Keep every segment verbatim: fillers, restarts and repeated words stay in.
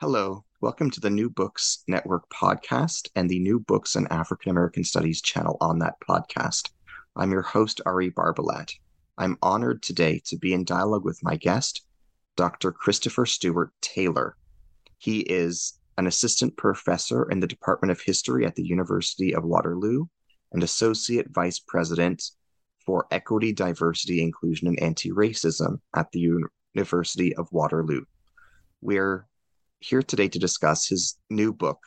Hello, welcome to the New Books Network podcast and the New Books and African American Studies channel on that podcast. I'm your host, Ari Barbalat. I'm honored today to be in dialogue with my guest, Doctor Christopher Stuart Taylor. He is an assistant professor in the Department of History at the University of Waterloo and associate vice president for Equity, Diversity, Inclusion, and Anti-Racism at the University of Waterloo. We're here today to discuss his new book,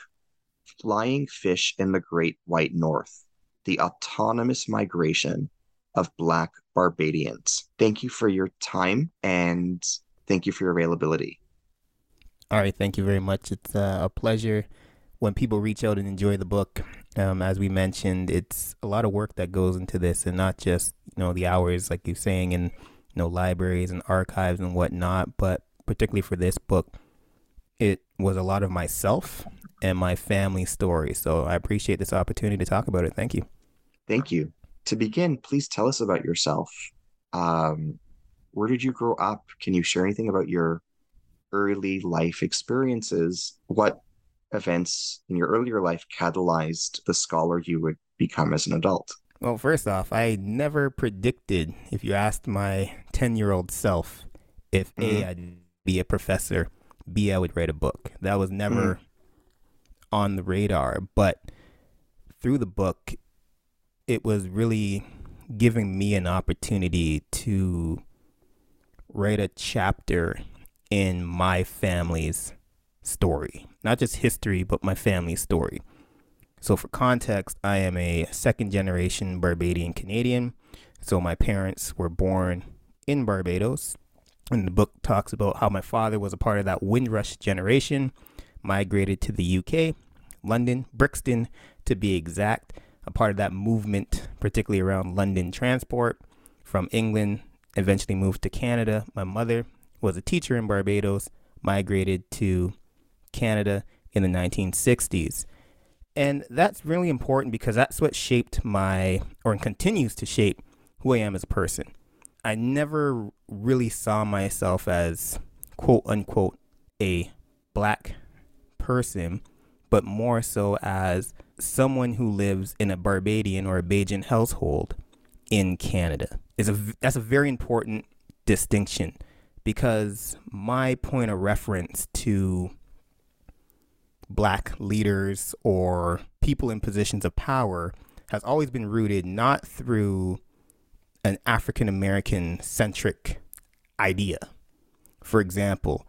Flying Fish in the Great White North, The Autonomous Migration of Black Barbadians. Thank you for your time and thank you for your availability. All right. Thank you very much. It's uh, a pleasure when people reach out and enjoy the book. Um, as we mentioned, it's a lot of work that goes into this and not just, you know, the hours, like you're saying, in, you know, libraries and archives and whatnot, but particularly for this book, it was a lot of myself and my family story. So I appreciate this opportunity to talk about it. Thank you. Thank you. To begin, please tell us about yourself. Um, where did you grow up? Can you share anything about your early life experiences? What events in your earlier life catalyzed the scholar you would become as an adult? Well, first off, I never predicted, if you asked my ten-year-old self, if mm-hmm. A, I'd be a professor, B, I would write a book. That was never mm. on the radar, but through the book, it was really giving me an opportunity to write a chapter in my family's story, not just history, but my family's story. So for context, I am a second generation Barbadian Canadian. So my parents were born in Barbados. And the book talks about how my father was a part of that Windrush generation, migrated to the U K, London, Brixton to be exact, a part of that movement, particularly around London transport from England, eventually moved to Canada. My mother was a teacher in Barbados, migrated to Canada in the nineteen sixties. And that's really important because that's what shaped my, or continues to shape who I am as a person. I never really saw myself as, quote unquote, a black person, but more so as someone who lives in a Barbadian or a Bajan household in Canada. It's a, that's a very important distinction because my point of reference to black leaders or people in positions of power has always been rooted not through an African-American centric idea. For example,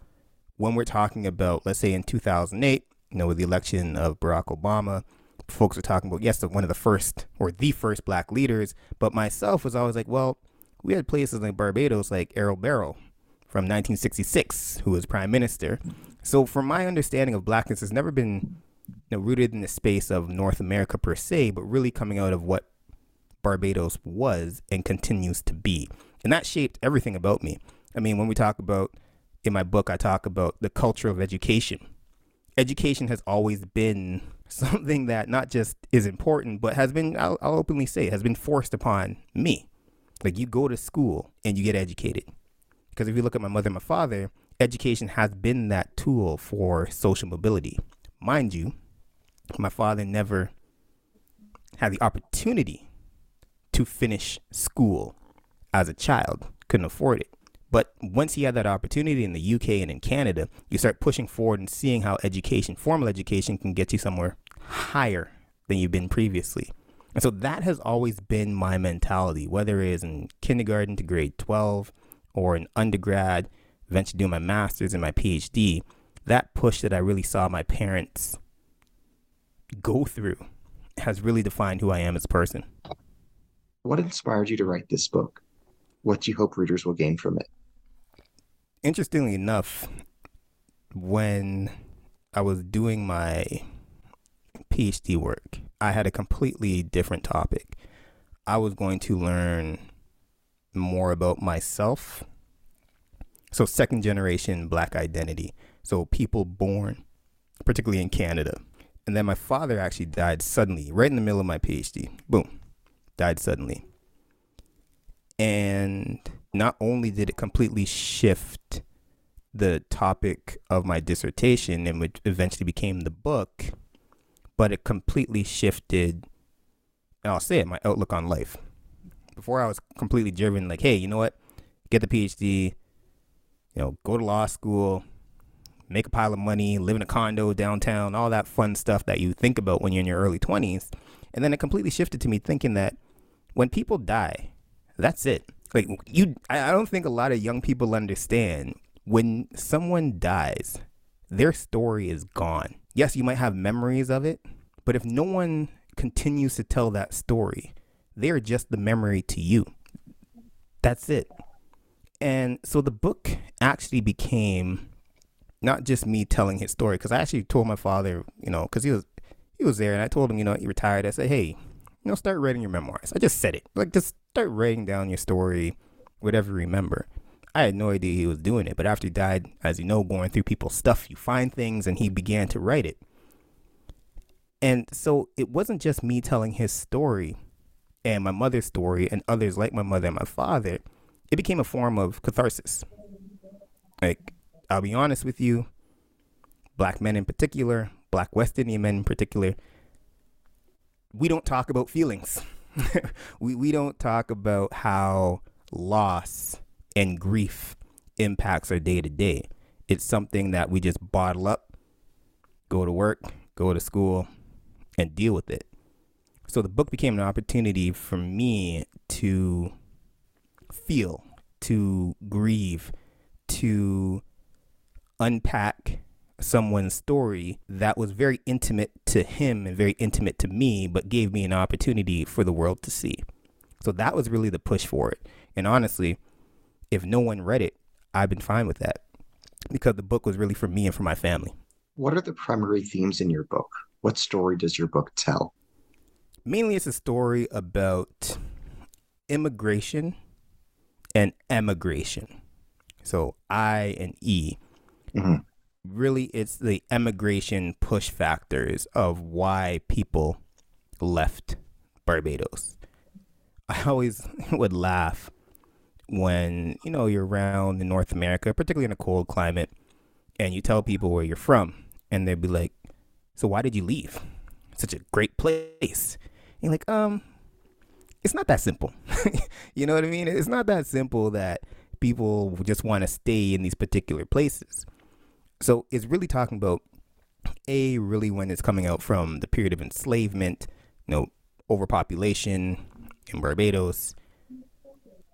when we're talking about, let's say in two thousand eight, you know, with the election of Barack Obama, folks are talking about, yes, one of the first or the first black leaders, but myself was always like, well, we had places like Barbados, like Errol Barrow from nineteen sixty-six, who was prime minister. So from my understanding of blackness, has never been, you know, rooted in the space of North America per se, but really coming out of what Barbados was and continues to be. And that shaped everything about me. I mean, when we talk about, in my book, I talk about the culture of education. Education has always been something that not just is important, but has been, I'll, I'll openly say, has been forced upon me. Like, you go to school and you get educated. Because if you look at my mother and my father, education has been that tool for social mobility. Mind you, my father never had the opportunity to finish school as a child, couldn't afford it. But once he had that opportunity in the U K and in Canada, you start pushing forward and seeing how education, formal education, can get you somewhere higher than you've been previously. And so that has always been my mentality, whether it is in kindergarten to grade twelve or in undergrad, eventually doing my master's and my PhD, that push that I really saw my parents go through has really defined who I am as a person. What inspired you to write this book? What do you hope readers will gain from it? Interestingly enough, when I was doing my PhD work, I had a completely different topic. I was going to learn more about myself. So second generation Black identity. So people born, particularly in Canada. And then my father actually died suddenly, right in the middle of my PhD. Boom, died suddenly. And not only did it completely shift the topic of my dissertation, and which eventually became the book, but it completely shifted, and I'll say it, my outlook on life. Before I was completely driven, like, hey, you know what? Get the PhD, you know, go to law school, make a pile of money, live in a condo downtown, all that fun stuff that you think about when you're in your early twenties. And then it completely shifted to me thinking that when people die, that's it. Like you, I don't think a lot of young people understand when someone dies, their story is gone. Yes, you might have memories of it, but if no one continues to tell that story, they are just the memory to you. That's it. And so the book actually became not just me telling his story, because I actually told my father, you know, because he was he was there, and I told him, you know, he retired. I said, hey, you know, start writing your memoirs. I just said it, like, just start writing down your story, whatever you remember. I had no idea he was doing it, but after he died, as you know, going through people's stuff, you find things, and he began to write it. And so it wasn't just me telling his story and my mother's story and others like my mother and my father. It became a form of catharsis. Like, I'll be honest with you, Black men in particular, Black West Indian men in particular, we don't talk about feelings. we, we don't talk about how loss and grief impacts our day to day. It's something that we just bottle up, go to work, go to school, and deal with it. So the book became an opportunity for me to feel, to grieve, to unpack someone's story that was very intimate to him and very intimate to me, but gave me an opportunity for the world to see. So that was really the push for it. And honestly, if no one read it, I've been fine with that, because the book was really for me and for my family. What are the primary themes in your book? What story does your book tell? Mainly it's a story about immigration and emigration. So I and E. Mm-hmm. Really, it's the emigration push factors of why people left Barbados. I always would laugh when, you know, you're around in North America, particularly in a cold climate, and you tell people where you're from, and they'd be like, so why did you leave? It's such a great place. And you're like, um, it's not that simple. You know what I mean? It's not that simple that people just want to stay in these particular places. So it's really talking about, A, really when it's coming out from the period of enslavement, you know, overpopulation in Barbados,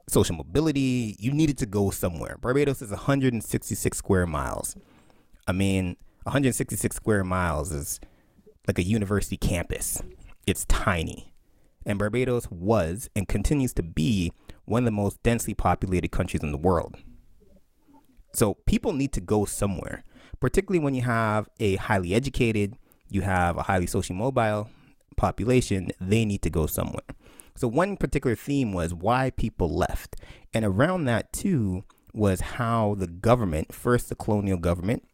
social mobility. You needed to go somewhere. Barbados is one hundred sixty-six square miles. I mean, one hundred sixty-six square miles is like a university campus. It's tiny. And Barbados was and continues to be one of the most densely populated countries in the world. So people need to go somewhere, particularly when you have a highly educated, you have a highly socially mobile population, they need to go somewhere. So one particular theme was why people left. And around that too was how the government, first the colonial government,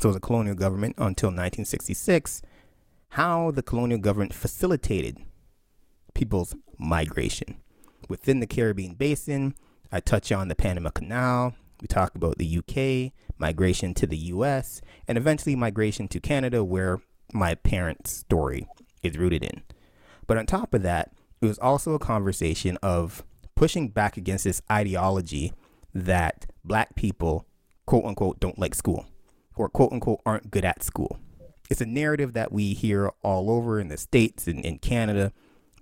so it was a colonial government until nineteen sixty-six, how the colonial government facilitated people's migration. Within the Caribbean Basin, I touch on the Panama Canal. We talk about the U K, migration to the U S, and eventually migration to Canada, where my parents' story is rooted in. But on top of that, it was also a conversation of pushing back against this ideology that Black people, quote unquote, don't like school, or quote unquote, aren't good at school. It's a narrative that we hear all over in the States and in Canada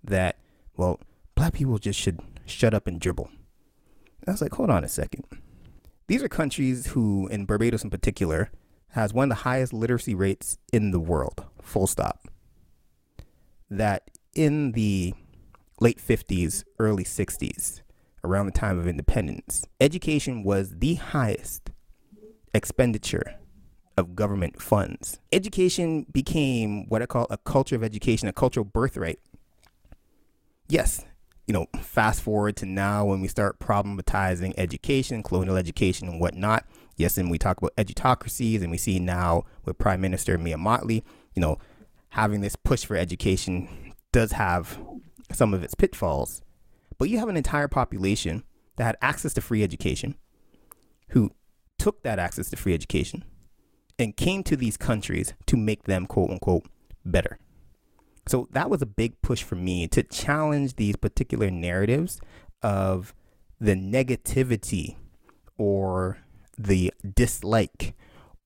that, well, Black people just should shut up and dribble. And I was like, hold on a second. These are countries who, in Barbados in particular, has one of the highest literacy rates in the world, full stop. That in the late fifties, early sixties, around the time of independence, education was the highest expenditure of government funds. Education became what I call a culture of education, a cultural birthright. Yes, you know, fast forward to now when we start problematizing education, colonial education and whatnot. Yes, and we talk about edutocracies, and we see now with Prime Minister Mia Motley, you know, having this push for education does have some of its pitfalls. But you have an entire population that had access to free education, who took that access to free education and came to these countries to make them, quote unquote, better. So that was a big push for me to challenge these particular narratives of the negativity or the dislike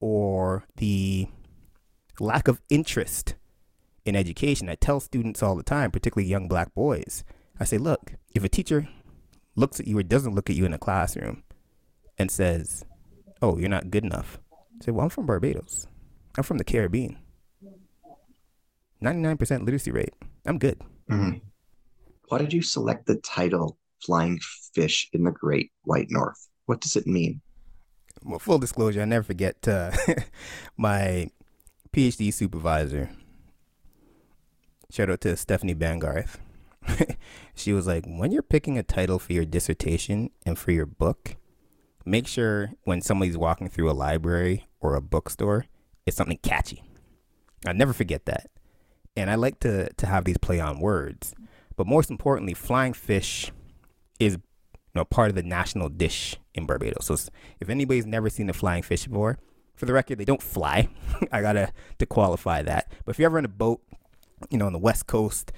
or the lack of interest in education. I tell students all the time, particularly young black boys, I say, look, if a teacher looks at you or doesn't look at you in a classroom and says, oh, you're not good enough, I say, well, I'm from Barbados. I'm from the Caribbean. ninety-nine percent literacy rate. I'm good. Mm-hmm. Why did you select the title Flying Fish in the Great White North? What does it mean? Well, full disclosure, I never forget uh, my PhD supervisor. Shout out to Stephanie Bangarth. She was like, when you're picking a title for your dissertation and for your book, make sure when somebody's walking through a library or a bookstore, it's something catchy. I'll never forget that. And I like to, to have these play on words. But most importantly, flying fish is, you know, part of the national dish in Barbados. So if anybody's never seen a flying fish before, for the record, they don't fly. I got to to qualify that. But if you're ever on a boat, you know, on the West Coast,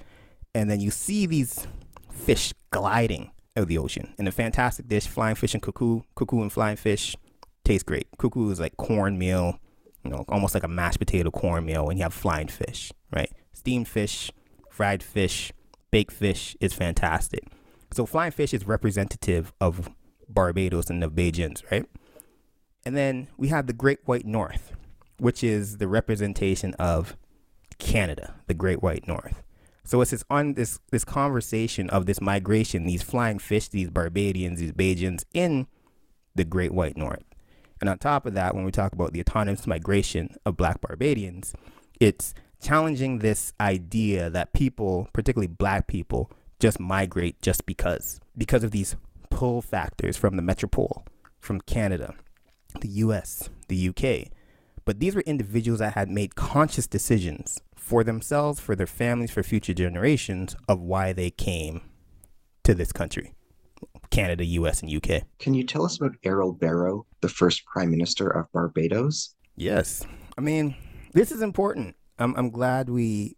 and then you see these fish gliding out of the ocean. And a fantastic dish, flying fish and cuckoo. Cuckoo and flying fish taste great. Cuckoo is like cornmeal, you know, almost like a mashed potato cornmeal, and you have flying fish, right? Steamed fish, fried fish, baked fish is fantastic. So flying fish is representative of Barbados and the Bajans, right? And then we have the Great White North, which is the representation of Canada, the Great White North. So it's this, on this, this conversation of this migration, these flying fish, these Barbadians, these Bajans in the Great White North. And on top of that, when we talk about the autonomous migration of Black Barbadians, it's challenging this idea that people, particularly Black people, just migrate just because, because of these pull factors from the metropole, from Canada, the U S, the U K. But these were individuals that had made conscious decisions for themselves, for their families, for future generations of why they came to this country, Canada, U S, and U K. Can you tell us about Errol Barrow, the first Prime Minister of Barbados? Yes. I mean, this is important. I'm I'm glad we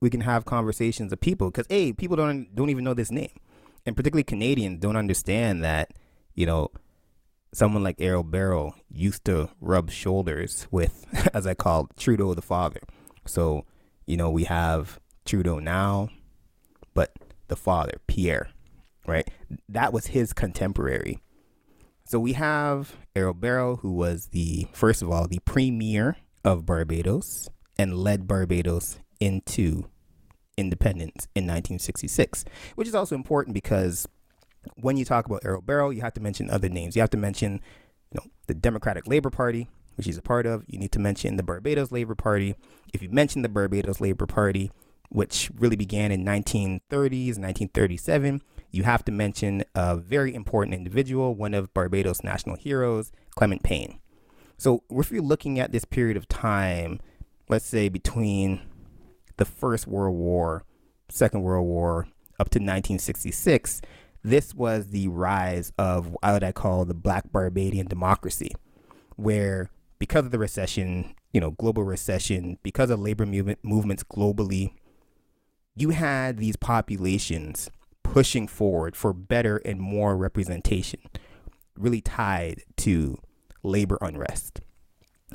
we can have conversations of people, because hey, people don't don't even know this name, and particularly Canadians don't understand that, you know, someone like Errol Barrow used to rub shoulders with, as I call, Trudeau the father. So, you know, we have Trudeau now, but the father, Pierre, right? That was his contemporary. So we have Errol Barrow, who was the first of all the premier of Barbados, and led Barbados into independence in nineteen sixty-six, which is also important because when you talk about Errol Barrow, you have to mention other names. You have to mention, you know, the Democratic Labor Party, which he's a part of. You need to mention the Barbados Labor Party. If you mention the Barbados Labor Party, which really began in nineteen thirties, nineteen thirty-seven, you have to mention a very important individual, one of Barbados' national heroes, Clement Payne. So if you're looking at this period of time, let's say between the First World War, Second World War, up to nineteen sixty-six, this was the rise of what I call the Black Barbadian democracy, where because of the recession, you know, global recession, because of labor movement, movements globally, you had these populations pushing forward for better and more representation, really tied to labor unrest.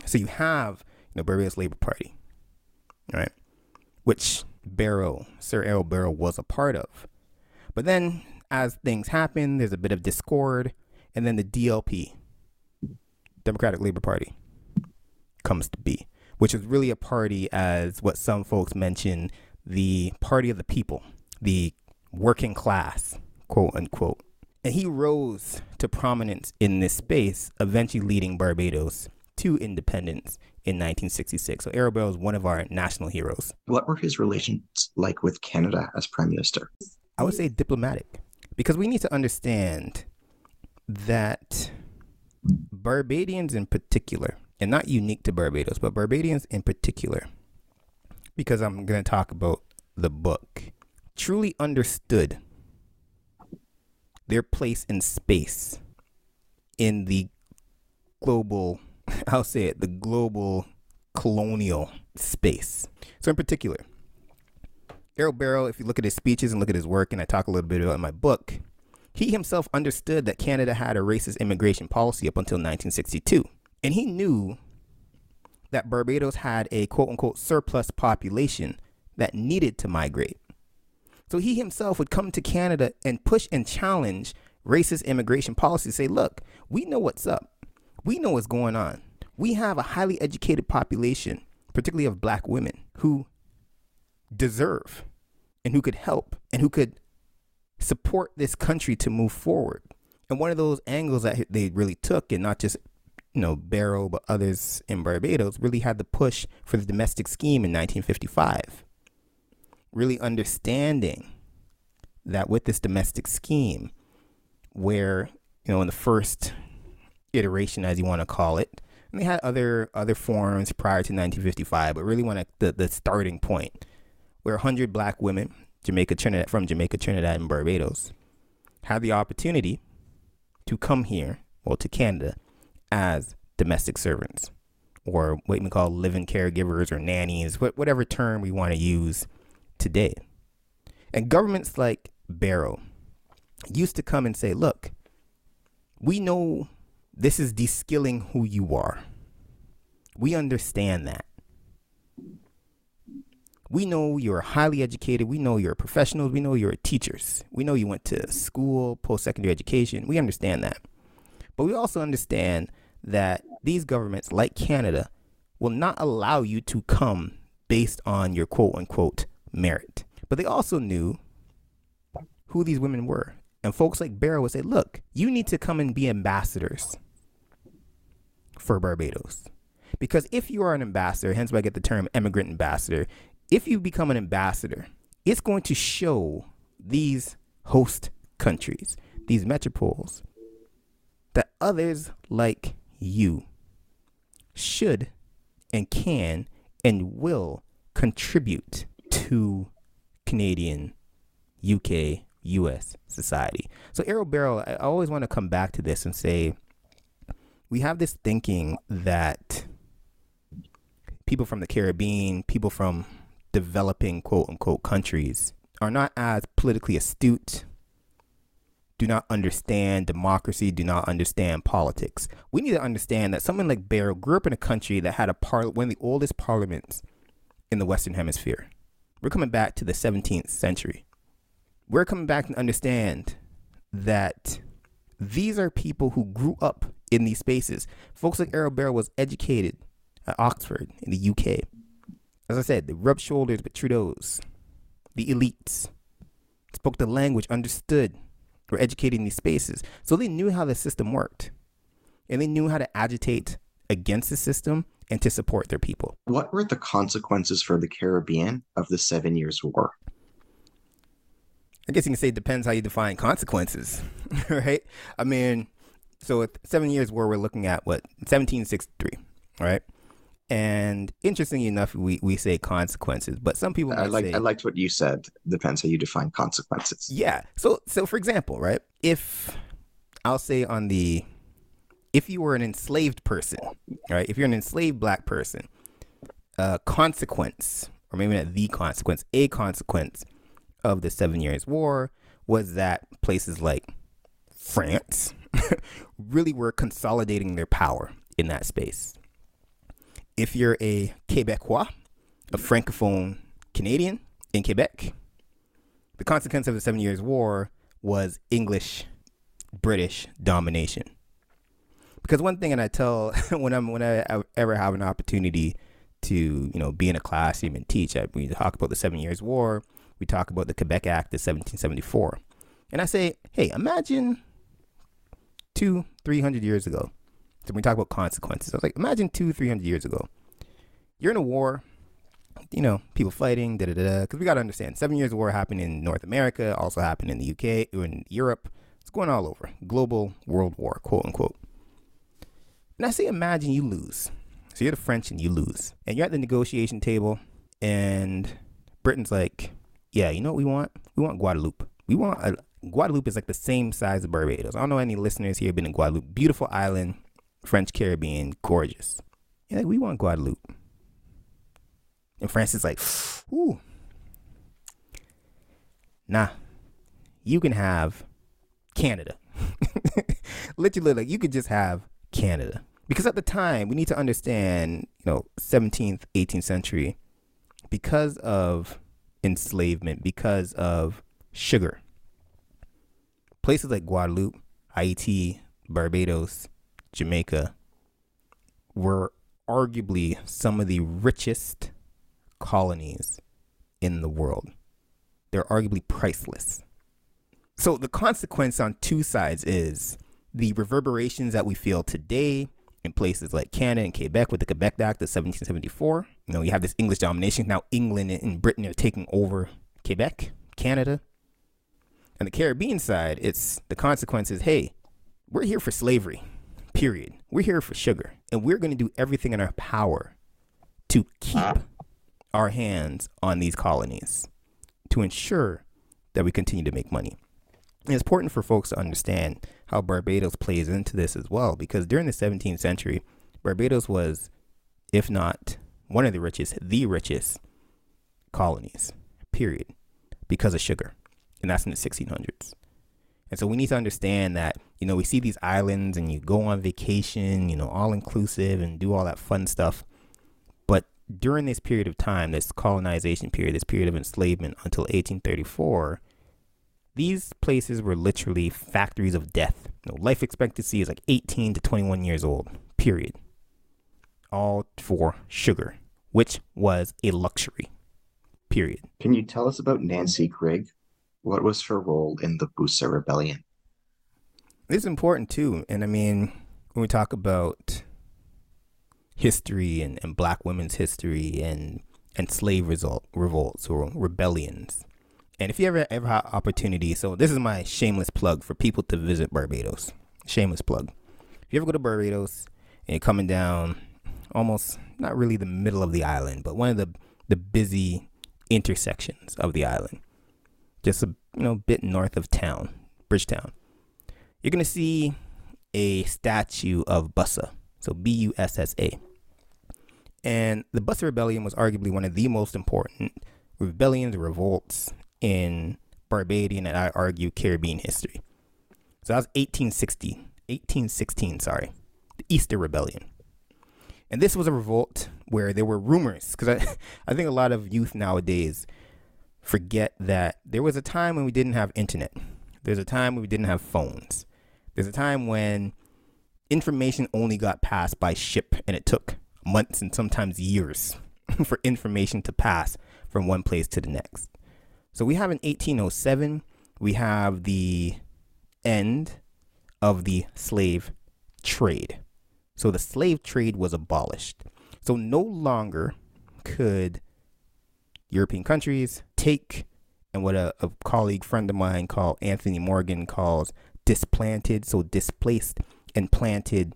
So you have the Barbados Labor Party, right, which Barrow, Sir Errol Barrow, was a part of. But then as things happen, there's a bit of discord, and then the D L P, Democratic Labor Party, comes to be, which is really a party, as what some folks mention, the party of the people, the working class, quote unquote. And he rose to prominence in this space, eventually leading Barbados to independence in nineteen sixty-six. So Errol Barrow is one of our national heroes. What were his relations like with Canada as prime minister? I would say diplomatic, because we need to understand that Barbadians in particular, and not unique to Barbados, but Barbadians in particular, because I'm going to talk about the book, truly understood their place in space in the global, I'll say it, the global colonial space. So in particular, Errol Barrow, if you look at his speeches and look at his work, and I talk a little bit about it in my book, he himself understood that Canada had a racist immigration policy up until nineteen sixty-two. And he knew that Barbados had a quote-unquote surplus population that needed to migrate. So he himself would come to Canada and push and challenge racist immigration policies, say, look, we know what's up. We know what's going on. We have a highly educated population, particularly of black women, who deserve and who could help and who could support this country to move forward. And one of those angles that they really took, and not just, you know, Barrow, but others in Barbados, really had the push for the domestic scheme in nineteen fifty-five. Really understanding that with this domestic scheme, where, you know, in the first iteration, as you want to call it, and they had other other forms prior to nineteen fifty-five, but really when the, the starting point, where one hundred black women Jamaica, Trinidad, from Jamaica, Trinidad, and Barbados had the opportunity to come here, well, to Canada, as domestic servants, or what we call live-in caregivers or nannies, whatever term we want to use today. And governments like Barrow used to come and say, look, we know this is de-skilling who you are. We understand that. We know you're highly educated. We know you're professionals. We know you're teachers. We know you went to school, post-secondary education. We understand that. But we also understand that these governments, like Canada, will not allow you to come based on your quote-unquote merit. But they also knew who these women were. And folks like Barrow would say, look, you need to come and be ambassadors for Barbados. Because if you are an ambassador, hence why I get the term immigrant ambassador, if you become an ambassador, it's going to show these host countries, these metropoles, that others like you should and can and will contribute to Canadian, U K, U S society. So Errol Barrow, I always want to come back to this and say, we have this thinking that people from the Caribbean, people from developing quote-unquote countries are not as politically astute, do not understand democracy, do not understand politics. We need to understand that someone like Barrow grew up in a country that had a par- one of the oldest parliaments in the Western Hemisphere. We're coming back to the seventeenth century. We're coming back to understand that these are people who grew up in these spaces. Folks like Errol Barrow was educated at Oxford in the U K. As I said, they rubbed shoulders with Trudeau's, the elites, spoke the language, understood, were educated in these spaces. So they knew how the system worked, and they knew how to agitate against the system and to support their people. What were the consequences for the Caribbean of the Seven Years' War? I guess you can say it depends how you define consequences, right? I mean, so with Seven Years' War, we're looking at what, seventeen sixty-three, right? And interestingly enough, we, we say consequences, but some people might I like, say, I liked what you said. Depends how you define consequences. Yeah. So, so for example, right, if I'll say on the, if you were an enslaved person, right, if you're an enslaved black person, uh, consequence, or maybe not the consequence, a consequence of the Seven Years' War was that places like France really were consolidating their power in that space. If you're a Québécois, a Francophone Canadian in Quebec, the consequence of the Seven Years' War was English, British domination. Because one thing, and I tell when I'm when I ever have an opportunity to, you know, be in a classroom and teach, I, we talk about the Seven Years' War, we talk about the Quebec Act of seventeen seventy-four, and I say, hey, imagine two, three hundred years ago, So when we talk about consequences, I was like, imagine two, three hundred years ago, you're in a war, you know, people fighting, da da da da. Because we got to understand, seven years of war happened in North America, also happened in the U K, in Europe. It's going all over. Global world war, quote unquote. And I say, imagine you lose. So you're the French and you lose, and you're at the negotiation table, and Britain's like, yeah, you know what we want? We want Guadeloupe. We want a, Guadeloupe is like the same size of Barbados. I don't know any listeners here have been in Guadeloupe. Beautiful island, French Caribbean, gorgeous. Yeah, like, we want Guadeloupe. And France is like, ooh, nah, you can have Canada. Literally, like, you could just have Canada. Because at the time, we need to understand, you know, seventeenth, eighteenth century, because of enslavement, because of sugar, places like Guadeloupe, Haiti, Barbados, Jamaica were arguably some of the richest colonies in the world. They're arguably priceless. So the consequence on two sides is the reverberations that we feel today in places like Canada and Quebec with the Quebec Act of seventeen seventy-four. You know, you have this English domination. Now England and Britain are taking over Quebec, Canada. On the Caribbean side, it's the consequences. Hey, we're here for slavery, period. We're here for sugar. And we're going to do everything in our power to keep our hands on these colonies to ensure that we continue to make money. And it's important for folks to understand how Barbados plays into this as well, because during the seventeenth century, Barbados was, if not one of the richest, the richest colonies, period, because of sugar. And that's in the sixteen hundreds. And so we need to understand that, you know, we see these islands and you go on vacation, you know, all inclusive and do all that fun stuff. But during this period of time, this colonization period, this period of enslavement until eighteen thirty-four, these places were literally factories of death. You know, life expectancy is like eighteen to twenty-one years old, period. All for sugar, which was a luxury, period. Can you tell us about Nancy Griggs? What was her role in the Bussa Rebellion? This is important too. And I mean, when we talk about history and, and Black women's history and, and slave result, revolts or rebellions, and if you ever ever have opportunity, so this is my shameless plug for people to visit Barbados. Shameless plug. If you ever go to Barbados and you're coming down almost not really the middle of the island, but one of the, the busy intersections of the island, just a you know bit north of town, Bridgetown, you're gonna see a statue of Bussa. So B U S S A. And the Bussa Rebellion was arguably one of the most important rebellions, revolts in Barbadian and I argue Caribbean history. So that was eighteen sixteen, eighteen sixteen, sorry, the Easter Rebellion. And this was a revolt where there were rumors, because I, I think a lot of youth nowadays forget that there was a time when we didn't have internet. There's a time when we didn't have phones. There's a time when information only got passed by ship, and it took months and sometimes years for information to pass from one place to the next. So we have in eighteen oh seven, we have the end of the slave trade. So the slave trade was abolished. So no longer could European countries take, and what a, a colleague friend of mine called Anthony Morgan calls displanted, so displaced and planted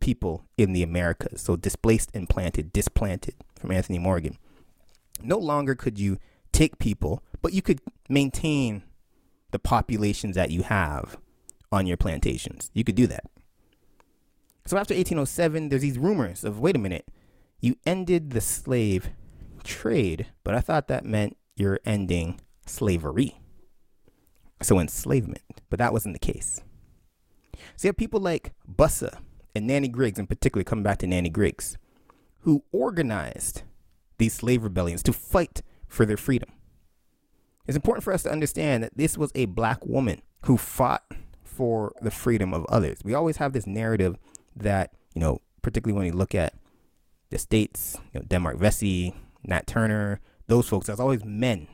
people in the Americas. So displaced and planted, displanted from Anthony Morgan. No longer could you take people, but you could maintain the populations that you have on your plantations. You could do that. So after eighteen oh seven, there's these rumors of, wait a minute, you ended the slave trade, but I thought that meant you're ending slavery. So enslavement, but that wasn't the case. So you have people like Bussa and Nanny Griggs, in particular, coming back to Nanny Griggs, who organized these slave rebellions to fight for their freedom. It's important for us to understand that this was a Black woman who fought for the freedom of others. We always have this narrative that, you know, particularly when you look at the States, you know, Denmark Vesey, Nat Turner, those folks, there's always men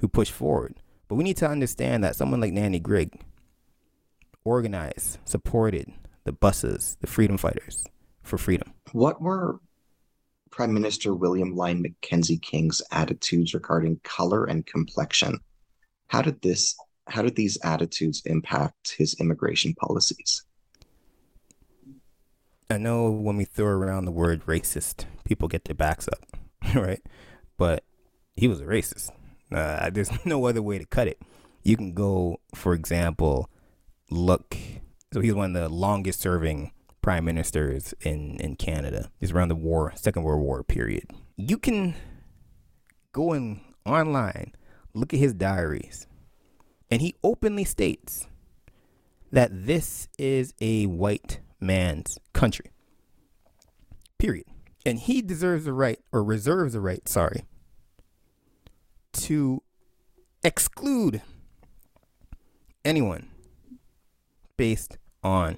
who push forward. But we need to understand that someone like Nanny Griggs organized, supported the Bussas, the freedom fighters for freedom. What were Prime Minister William Lyon Mackenzie King's attitudes regarding color and complexion? How did this, how did these attitudes impact his immigration policies? I know when we throw around the word racist, people get their backs up, right? But he was a racist. Uh, there's no other way to cut it. You can go, for example, look. So he's one of the longest serving prime ministers in, in Canada. He's around the war, Second World War period. You can go in online, look at his diaries, and he openly states that this is a white man's country, period. And he deserves the right, or reserves the right, sorry, to exclude anyone based on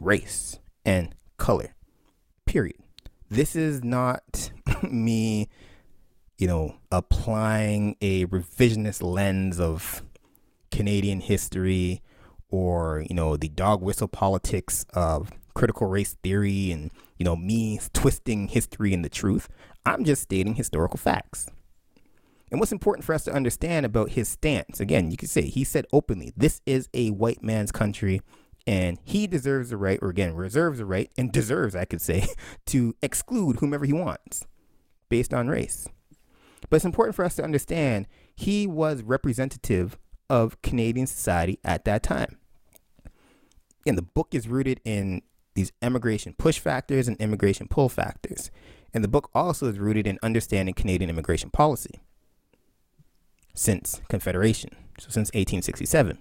race and color, period. This is not me, you know, applying a revisionist lens of Canadian history or, you know, the dog whistle politics of critical race theory and, you know, me twisting history and the truth. I'm just stating historical facts. And what's important for us to understand about his stance, again, you can say he said openly, this is a white man's country, and he deserves the right, or again, reserves the right, and deserves, I could say, to exclude whomever he wants based on race. But it's important for us to understand he was representative of Canadian society at that time. And the book is rooted in these immigration push factors and immigration pull factors. And the book also is rooted in understanding Canadian immigration policy since Confederation, so since eighteen sixty-seven.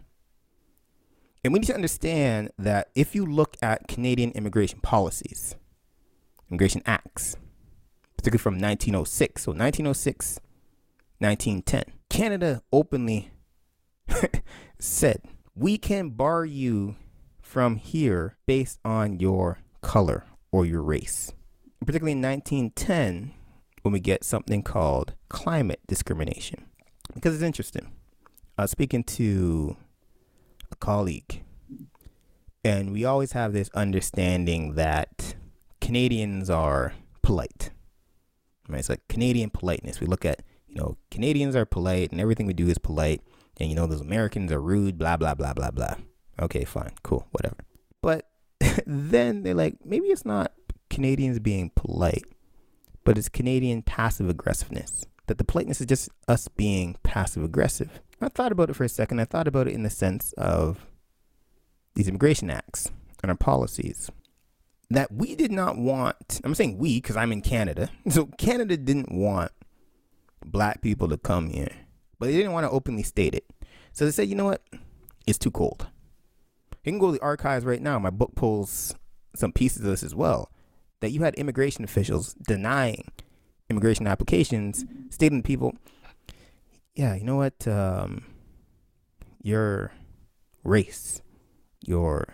And we need to understand that if you look at Canadian immigration policies, immigration acts, particularly from nineteen oh six, so nineteen oh six, nineteen ten, Canada openly said, we can bar you from here based on your color or your race. And particularly in nineteen ten, when we get something called climate discrimination. Because it's interesting. I was speaking to a colleague, and we always have this understanding that Canadians are polite. Right? It's like Canadian politeness. We look at, you know, Canadians are polite and everything we do is polite. And, you know, those Americans are rude, blah, blah, blah, blah, blah. Okay, fine, cool, whatever. But then they're like, maybe it's not Canadians being polite, but it's Canadian passive aggressiveness. That the politeness is just us being passive aggressive. I thought about it for a second. I thought about it in the sense of these immigration acts and our policies that we did not want. I'm saying we, because I'm in Canada. So Canada didn't want black people to come here, but they didn't want to openly state it. So they said, you know what? It's too cold. You can go to the archives right now. My book pulls some pieces of this as well, that you had immigration officials denying immigration applications, stating to people, yeah, you know what, um, your race, your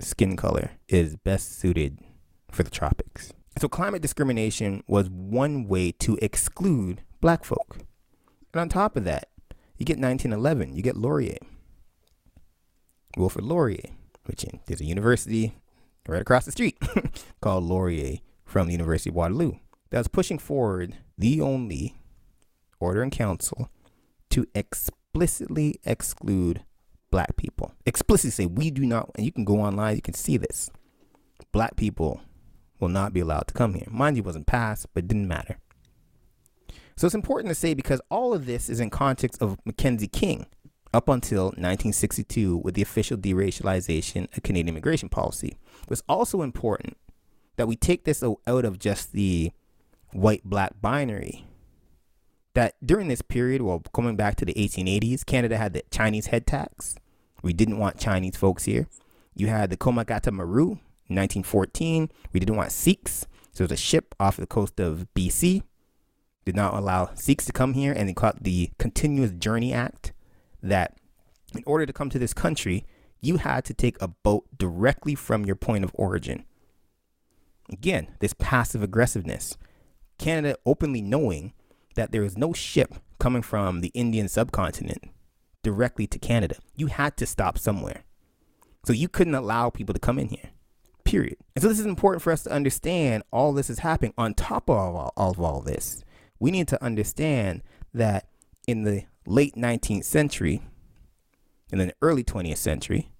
skin color is best suited for the tropics. So climate discrimination was one way to exclude black folk. And on top of that, you get nineteen eleven, you get Laurier, Wilfrid Laurier, which in, there's a university right across the street called Laurier from the University of Waterloo. That was pushing forward the only order in council to explicitly exclude black people. Explicitly say, we do not, and you can go online, you can see this. Black people will not be allowed to come here. Mind you, it wasn't passed, but it didn't matter. So it's important to say, because all of this is in context of Mackenzie King up until nineteen sixty-two with the official deracialization of Canadian immigration policy. It's also important that we take this out of just the white-black binary, that during this period, well, coming back to the eighteen eighties, Canada had the Chinese head tax. We didn't want Chinese folks here. You had the Komagata Maru, nineteen fourteen. We didn't want Sikhs. So it was a ship off the coast of B C. Did not allow Sikhs to come here, and they called the Continuous Journey Act, that in order to come to this country, you had to take a boat directly from your point of origin. Again, this passive aggressiveness. Canada openly knowing that there was no ship coming from the Indian subcontinent directly to Canada. You had to stop somewhere. So you couldn't allow people to come in here, period. And so this is important for us to understand. All this is happening on top of all, of all this. We need to understand that in the late nineteenth century, in the early twentieth century,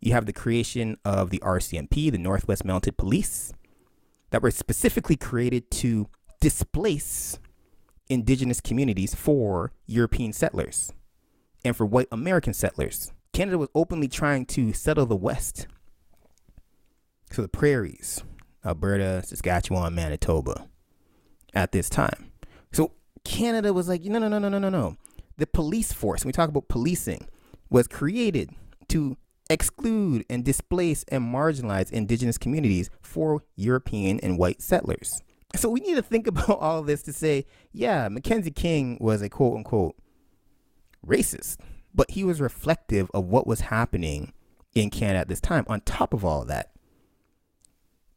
you have the creation of the R C M P, the Northwest Mounted Police, that were specifically created to displace indigenous communities for European settlers and for white American settlers. Canada was openly trying to settle the West. So the prairies, Alberta, Saskatchewan, Manitoba, at this time. So Canada was like, no, no, no, no, no, no, no. The police force, when we talk about policing, was created to exclude and displace and marginalize indigenous communities for European and white settlers. So we need to think about all of this to say, yeah, Mackenzie King was a quote unquote racist, but he was reflective of what was happening in Canada at this time. On top of all of that,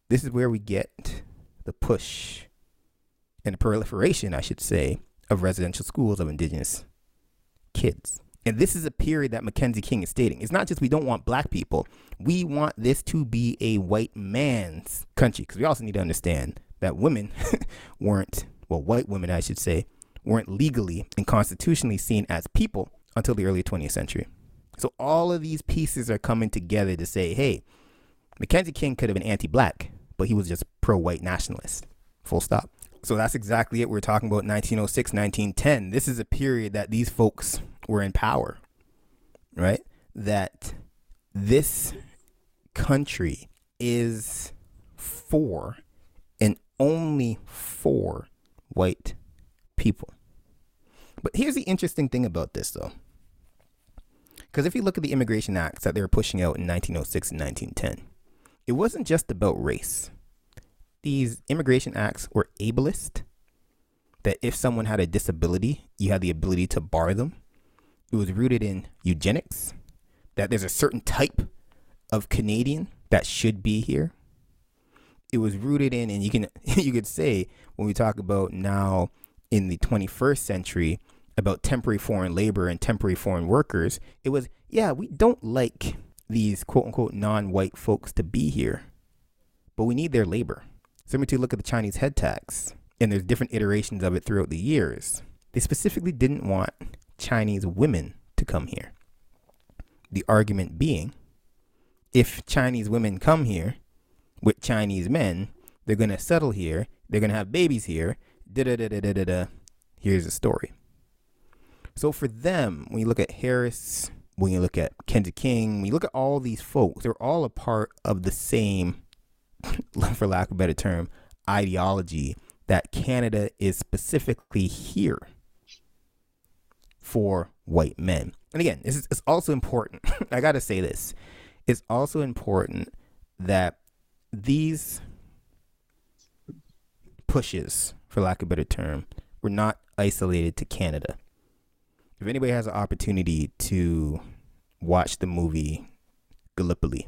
this is where we get the push and the proliferation, I should say, of residential schools of indigenous kids. And this is a period that Mackenzie King is stating. It's not just we don't want black people. We want this to be a white man's country. Because we also need to understand that women weren't, well, white women, I should say, weren't legally and constitutionally seen as people until the early twentieth century. So all of these pieces are coming together to say, hey, Mackenzie King could have been anti-black, but he was just pro-white nationalist. Full stop. So that's exactly it. We're talking about nineteen oh six, nineteen ten. This is a period that these folks were in power, right? That this country is for and only for white people. But here's the interesting thing about this, though. Because if you look at the immigration acts that they were pushing out in nineteen oh six and nineteen ten, it wasn't just about race. These immigration acts were ableist, that if someone had a disability, you had the ability to bar them. It was rooted in eugenics, that there's a certain type of Canadian that should be here. It was rooted in, and you can you could say, when we talk about now in the twenty-first century, about temporary foreign labor and temporary foreign workers, it was, yeah, we don't like these quote-unquote non-white folks to be here, but we need their labor. Similar to look at the Chinese head tax, and there's different iterations of it throughout the years. They specifically didn't want Chinese women to come here. The argument being, if Chinese women come here with Chinese men, they're going to settle here, they're going to have babies here, da-da-da-da-da-da-da. Here's the story. So for them, when you look at Harris, when you look at Mackenzie King, when you look at all these folks, they're all a part of the same, for lack of a better term, ideology that Canada is specifically here for white men. And again, this is, it's also important. I got to say this. It's also important that these pushes, for lack of a better term, were not isolated to Canada. If anybody has an opportunity to watch the movie Gallipoli,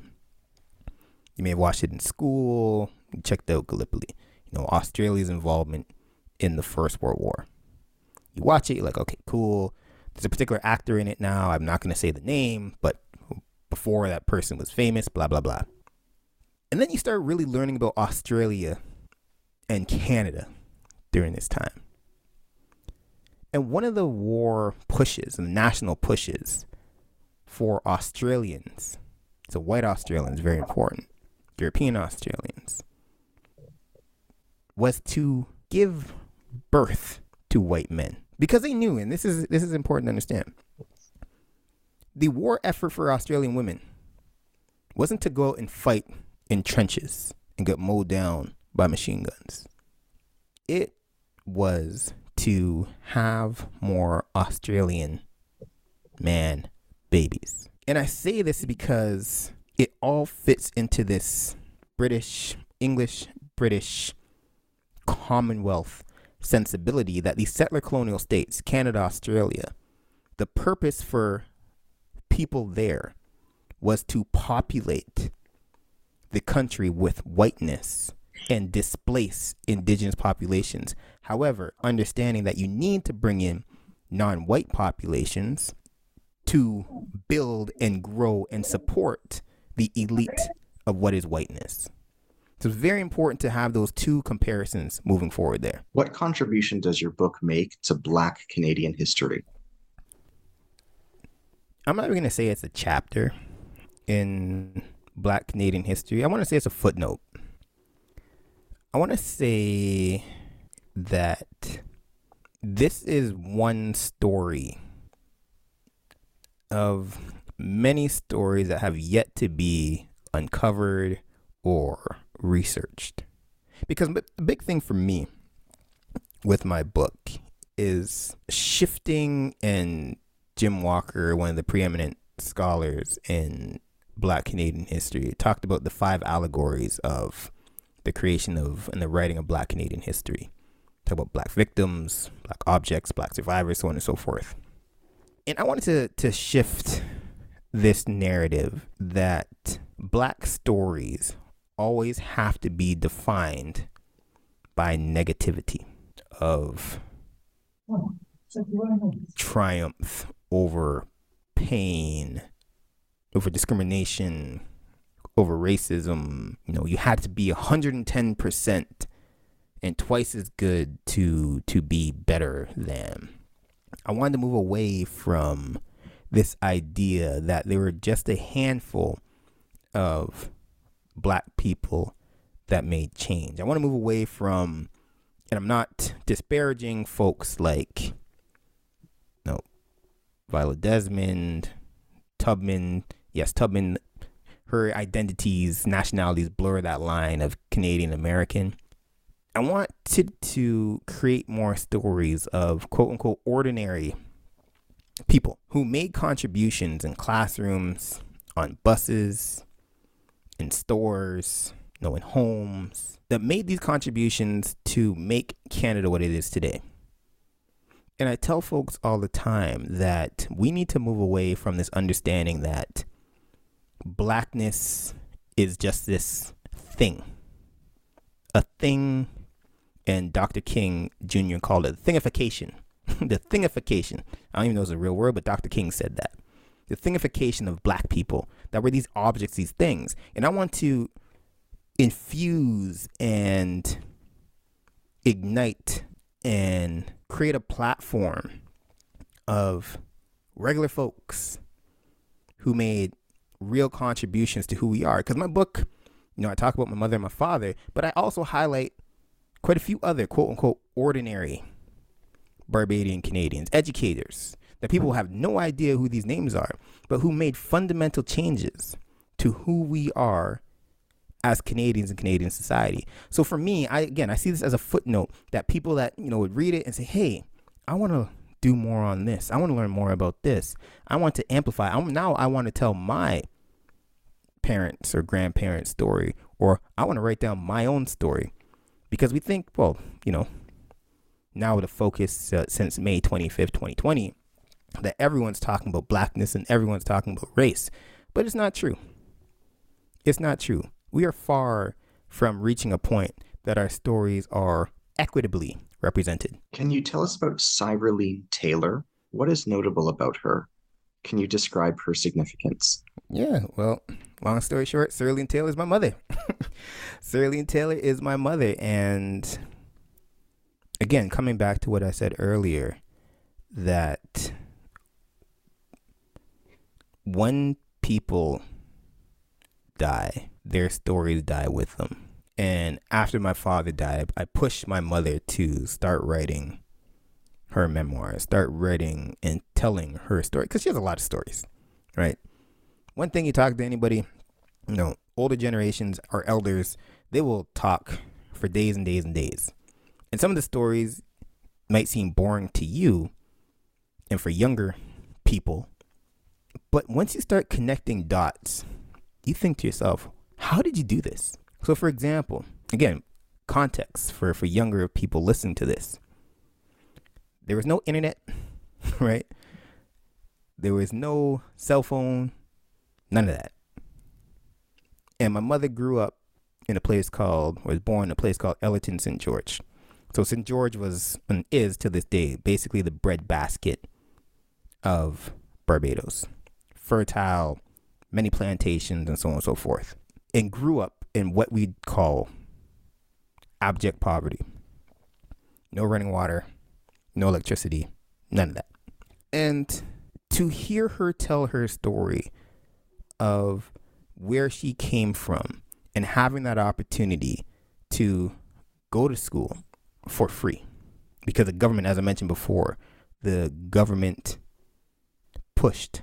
you may have watched it in school, checked out Gallipoli, you know, Australia's involvement in the First World War. You watch it, you're like, okay, cool. There's a particular actor in it now. I'm not going to say the name, but before that person was famous, blah, blah, blah. And then you start really learning about Australia and Canada during this time. And one of the war pushes and national pushes for Australians, so white Australians, very important, European Australians, was to give birth to white men, because they knew, and this is this is important to understand, the war effort for Australian women wasn't to go out and fight in trenches and get mowed down by machine guns. It was to have more Australian man babies. And I say this because it all fits into this British, English, British Commonwealth sensibility that these settler colonial states, Canada, Australia, the purpose for people there was to populate the country with whiteness and displace indigenous populations. However, understanding that you need to bring in non-white populations to build and grow and support the elite of what is whiteness. So it's very important to have those two comparisons moving forward there. What contribution does your book make to Black Canadian history? I'm not even going to say it's a chapter in Black Canadian history. I want to say it's a footnote. I want to say that this is one story of many stories that have yet to be uncovered or researched. Because the big thing for me with my book is shifting, and Jim Walker, one of the preeminent scholars in Black Canadian history, talked about the five allegories of the creation of and the writing of Black Canadian history. Talk about Black victims, Black objects, Black survivors, so on and so forth. And I wanted to, to shift this narrative that Black stories always have to be defined by negativity of oh, triumph over pain, over discrimination, over racism. You know, you had to be one hundred ten percent and twice as good to to be better than. I wanted to move away from this idea that there were just a handful of Black people that made change. I want to move away from, and I'm not disparaging folks like, no, Viola Desmond, Tubman. Yes, Tubman, her identities, nationalities blur that line of Canadian American. I want to, to create more stories of quote unquote ordinary people who made contributions in classrooms, on buses, in stores, you know, in homes, that made these contributions to make Canada what it is today. And I tell folks all the time that we need to move away from this understanding that Blackness is just this thing, a thing, and Doctor King Junior called it thingification, the thingification. I don't even know if it's a real word, but Doctor King said that. The thingification of Black people, that were these objects, these things. And I want to infuse and ignite and create a platform of regular folks who made real contributions to who we are. Because my book, you know, I talk about my mother and my father, but I also highlight quite a few other quote unquote ordinary Barbadian Canadians, educators, that people have no idea who these names are, but who made fundamental changes to who we are as Canadians and Canadian society. So for me, I again, I see this as a footnote that people that, you know, would read it and say, hey, I want to do more on this. I want to learn more about this. I want to amplify. I'm, now I want to tell my parents' or grandparents' story, or I want to write down my own story. Because we think, well, you know, now with a focus uh, since May twenty-fifth, twenty twenty, that everyone's talking about Blackness and everyone's talking about race, but it's not true. It's not true. We are far from reaching a point that our stories are equitably represented. Can you tell us about Cyriline Taylor? What is notable about her? Can you describe her significance? Yeah, well, long story short, Cyriline Taylor is my mother. Cyriline Taylor is my mother. And again, coming back to what I said earlier, that when people die, their stories die with them. And after my father died, I pushed my mother to start writing her memoirs, start writing and telling her story, because she has a lot of stories, right? One thing you talk to anybody, you know, older generations or elders, they will talk for days and days and days. And some of the stories might seem boring to you and for younger people, but once you start connecting dots, you think to yourself, how did you do this? So for example, again, context for, for younger people listening to this. There was no internet, right? There was no cell phone, none of that. And my mother grew up in a place called, was born in a place called Ellerton, Saint George. So Saint George was, and is to this day, basically the breadbasket of Barbados. Fertile, many plantations, and so on and so forth, and grew up in what we call abject poverty. No running water, no electricity, none of that. And to hear her tell her story of where she came from and having that opportunity to go to school for free, because the government, as I mentioned before, the government pushed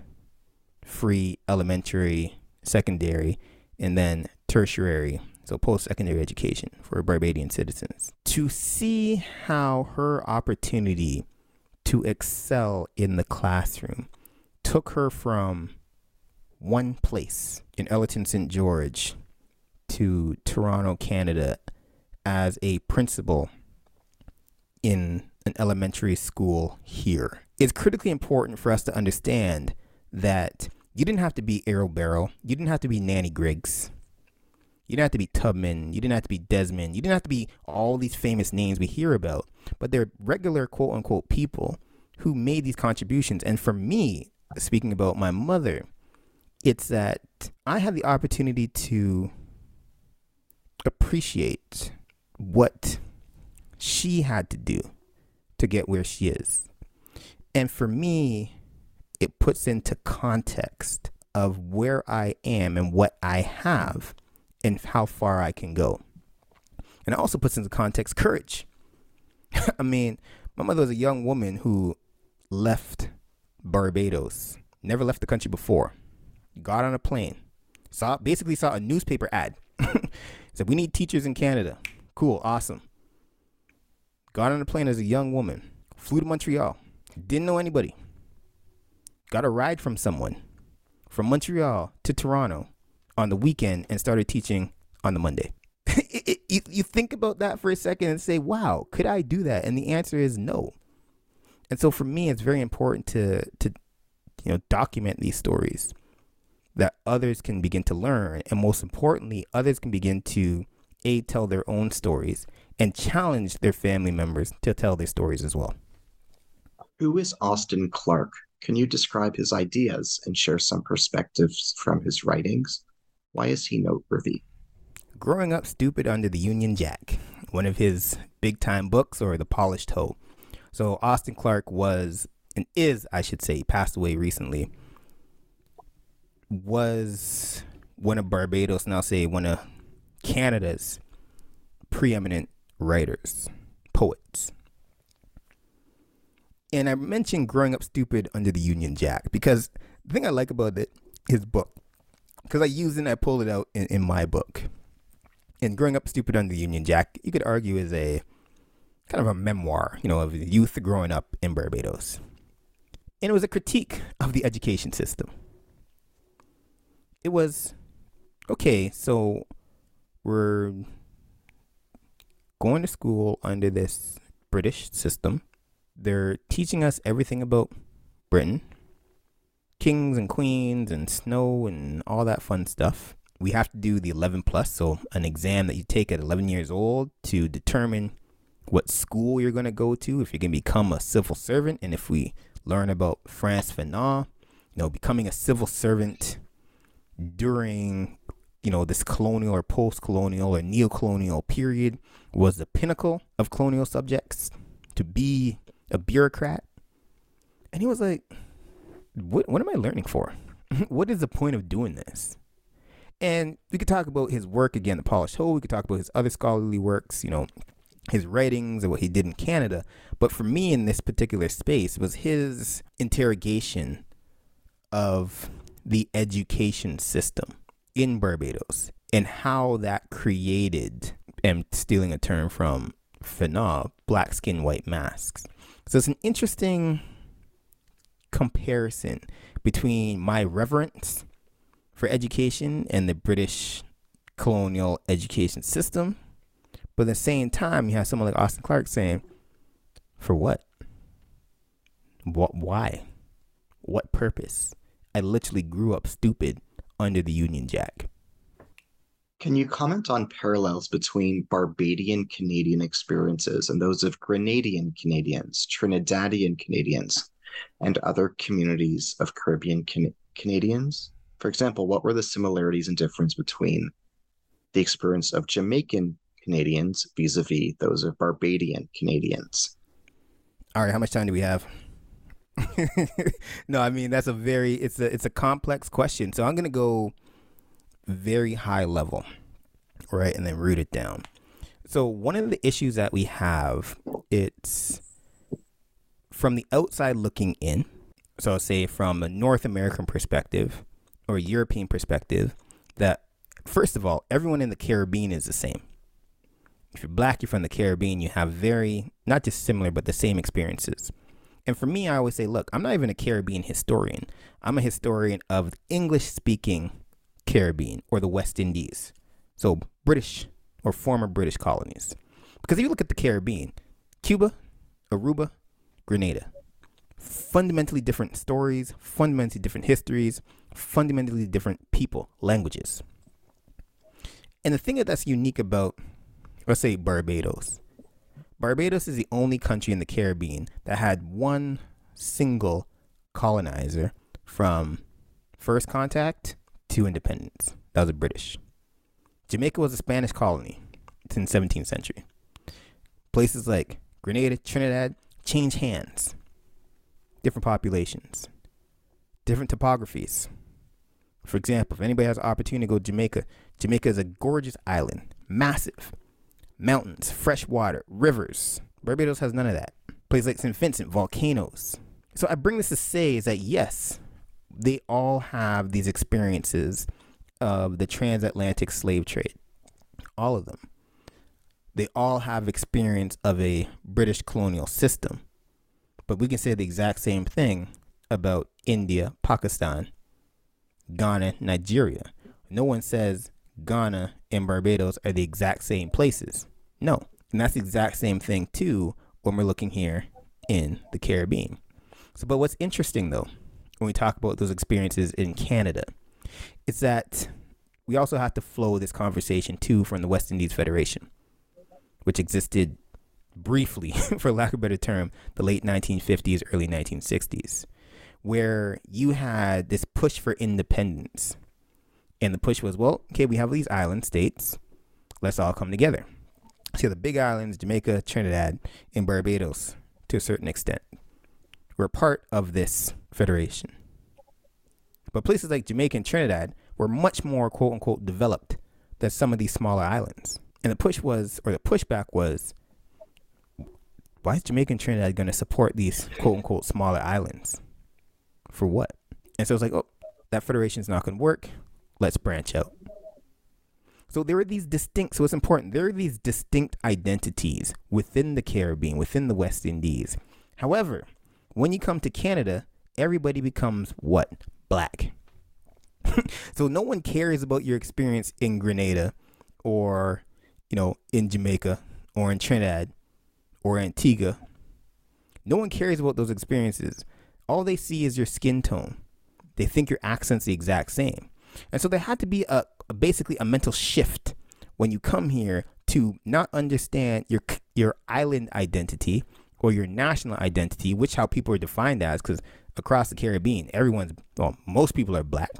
free elementary, secondary, and then tertiary, so post-secondary education for Barbadian citizens. To see how her opportunity to excel in the classroom took her from one place in Ellerton Saint George to Toronto, Canada, as a principal in an elementary school here. It's critically important for us to understand that you didn't have to be Errol Barrow. You didn't have to be Nanny Griggs. You didn't have to be Tubman. You didn't have to be Desmond. You didn't have to be all these famous names we hear about. But they're regular, quote unquote, people who made these contributions. And for me, speaking about my mother, it's that I had the opportunity to appreciate what she had to do to get where she is. And for me, it puts into context of where I am and what I have and how far I can go. And it also puts into context courage. I mean, my mother was a young woman who left Barbados, never left the country before, got on a plane, saw basically saw a newspaper ad. Said, we need teachers in Canada. Cool, awesome. Got on a plane as a young woman, flew to Montreal, didn't know anybody. Got a ride from someone from Montreal to Toronto on the weekend and started teaching on the Monday. it, it, you, you think about that for a second and say, wow, could I do that? And the answer is no. And so for me, it's very important to, to you know, document these stories that others can begin to learn. And most importantly, others can begin to A, tell their own stories and challenge their family members to tell their stories as well. Who is Austin Clarke? Can you describe his ideas and share some perspectives from his writings? Why is he noteworthy? Growing Up Stupid Under the Union Jack, one of his big time books, or The Polished Hoe. So Austin Clarke was, and is, I should say, passed away recently, was one of Barbados, and I'll say one of Canada's preeminent writers, poets. And I mentioned Growing Up Stupid Under the Union Jack because the thing I like about it, his book, because I used it and I pulled it out in, in my book. And Growing Up Stupid Under the Union Jack, you could argue, is a kind of a memoir, you know, of youth growing up in Barbados. And it was a critique of the education system. It was, okay, so we're going to school under this British system. They're teaching us everything about Britain, kings and queens and snow and all that fun stuff. We have to do the eleven plus, so an exam that you take at eleven years old to determine what school you're going to go to, if you're going to become a civil servant. And if we learn about Frantz Fanon, you know, becoming a civil servant during, you know, this colonial or post-colonial or neo-colonial period was the pinnacle of colonial subjects, to be a bureaucrat. And he was like, what what am I learning for? What is the point of doing this? And we could talk about his work again, The Polished Hoe. We could talk about his other scholarly works, you know, his writings and what he did in Canada. But for me in this particular space was his interrogation of the education system in Barbados and how that created, and stealing a term from Fanon, black skin, white masks. So it's an interesting comparison between my reverence for education and the British colonial education system. But at the same time, you have someone like Austin Clarke saying, for what? What? Why? What purpose? I literally grew up stupid under the Union Jack. Can you comment on parallels between Barbadian Canadian experiences and those of Grenadian Canadians, Trinidadian Canadians, and other communities of Caribbean can- Canadians? For example, what were the similarities and difference between the experience of Jamaican Canadians vis-a-vis those of Barbadian Canadians? All right, how much time do we have? No, I mean, that's a very, it's a, it's a complex question. So I'm going to go very high level, right? And then root it down. So one of the issues that we have, it's from the outside looking in. So say from a North American perspective or a European perspective, that first of all, everyone in the Caribbean is the same. If you're black, you're from the Caribbean, you have very, not just similar, but the same experiences. And for me, I always say, look, I'm not even a Caribbean historian. I'm a historian of the English-speaking Caribbean or the West Indies. So British or former British colonies. Because if you look at the Caribbean, Cuba, Aruba, Grenada, fundamentally different stories, fundamentally different histories, fundamentally different people, languages. And the thing that's unique about, let's say, Barbados. Barbados is the only country in the Caribbean that had one single colonizer from first contact to independence. That was the British. Jamaica was a Spanish colony. It's in the seventeenth century. Places like Grenada, Trinidad, change hands. Different populations. Different topographies. For example, if anybody has an opportunity to go to Jamaica, Jamaica is a gorgeous island. Massive. Mountains, fresh water, rivers. Barbados has none of that. Places like Saint Vincent, volcanoes. So I bring this to say is that, yes, they all have these experiences of the transatlantic slave trade. All of them. They all have experience of a British colonial system. But we can say the exact same thing about India, Pakistan, Ghana, Nigeria. No one says Ghana and Barbados are the exact same places. No. And that's the exact same thing too when we're looking here in the Caribbean. So, but what's interesting though, when we talk about those experiences in Canada, is that we also have to flow this conversation too from the West Indies Federation, which existed briefly, for lack of a better term, the late nineteen fifties, early nineteen sixties, where you had this push for independence. And the push was, well, okay, we have these island states. Let's all come together. So the big islands, Jamaica, Trinidad, and Barbados, to a certain extent, were part of this federation. But places like Jamaica and Trinidad were much more, quote unquote, developed than some of these smaller islands. And the push was, or the pushback was, why is Jamaica and Trinidad going to support these, quote unquote, smaller islands? For what? And so it's like, oh, that federation is not going to work. Let's branch out. So there are these distinct, so it's important, there are these distinct identities within the Caribbean, within the West Indies. However, when you come to Canada, everybody becomes what? Black. So no one cares about your experience in Grenada or, you know, in Jamaica or in Trinidad or Antigua. No one cares about those experiences. All they see is your skin tone. They think your accent's the exact same. And so there had to be a, a basically a mental shift when you come here to not understand your your island identity or your national identity, which how people are defined as, because across the Caribbean, everyone's, well, most people are black.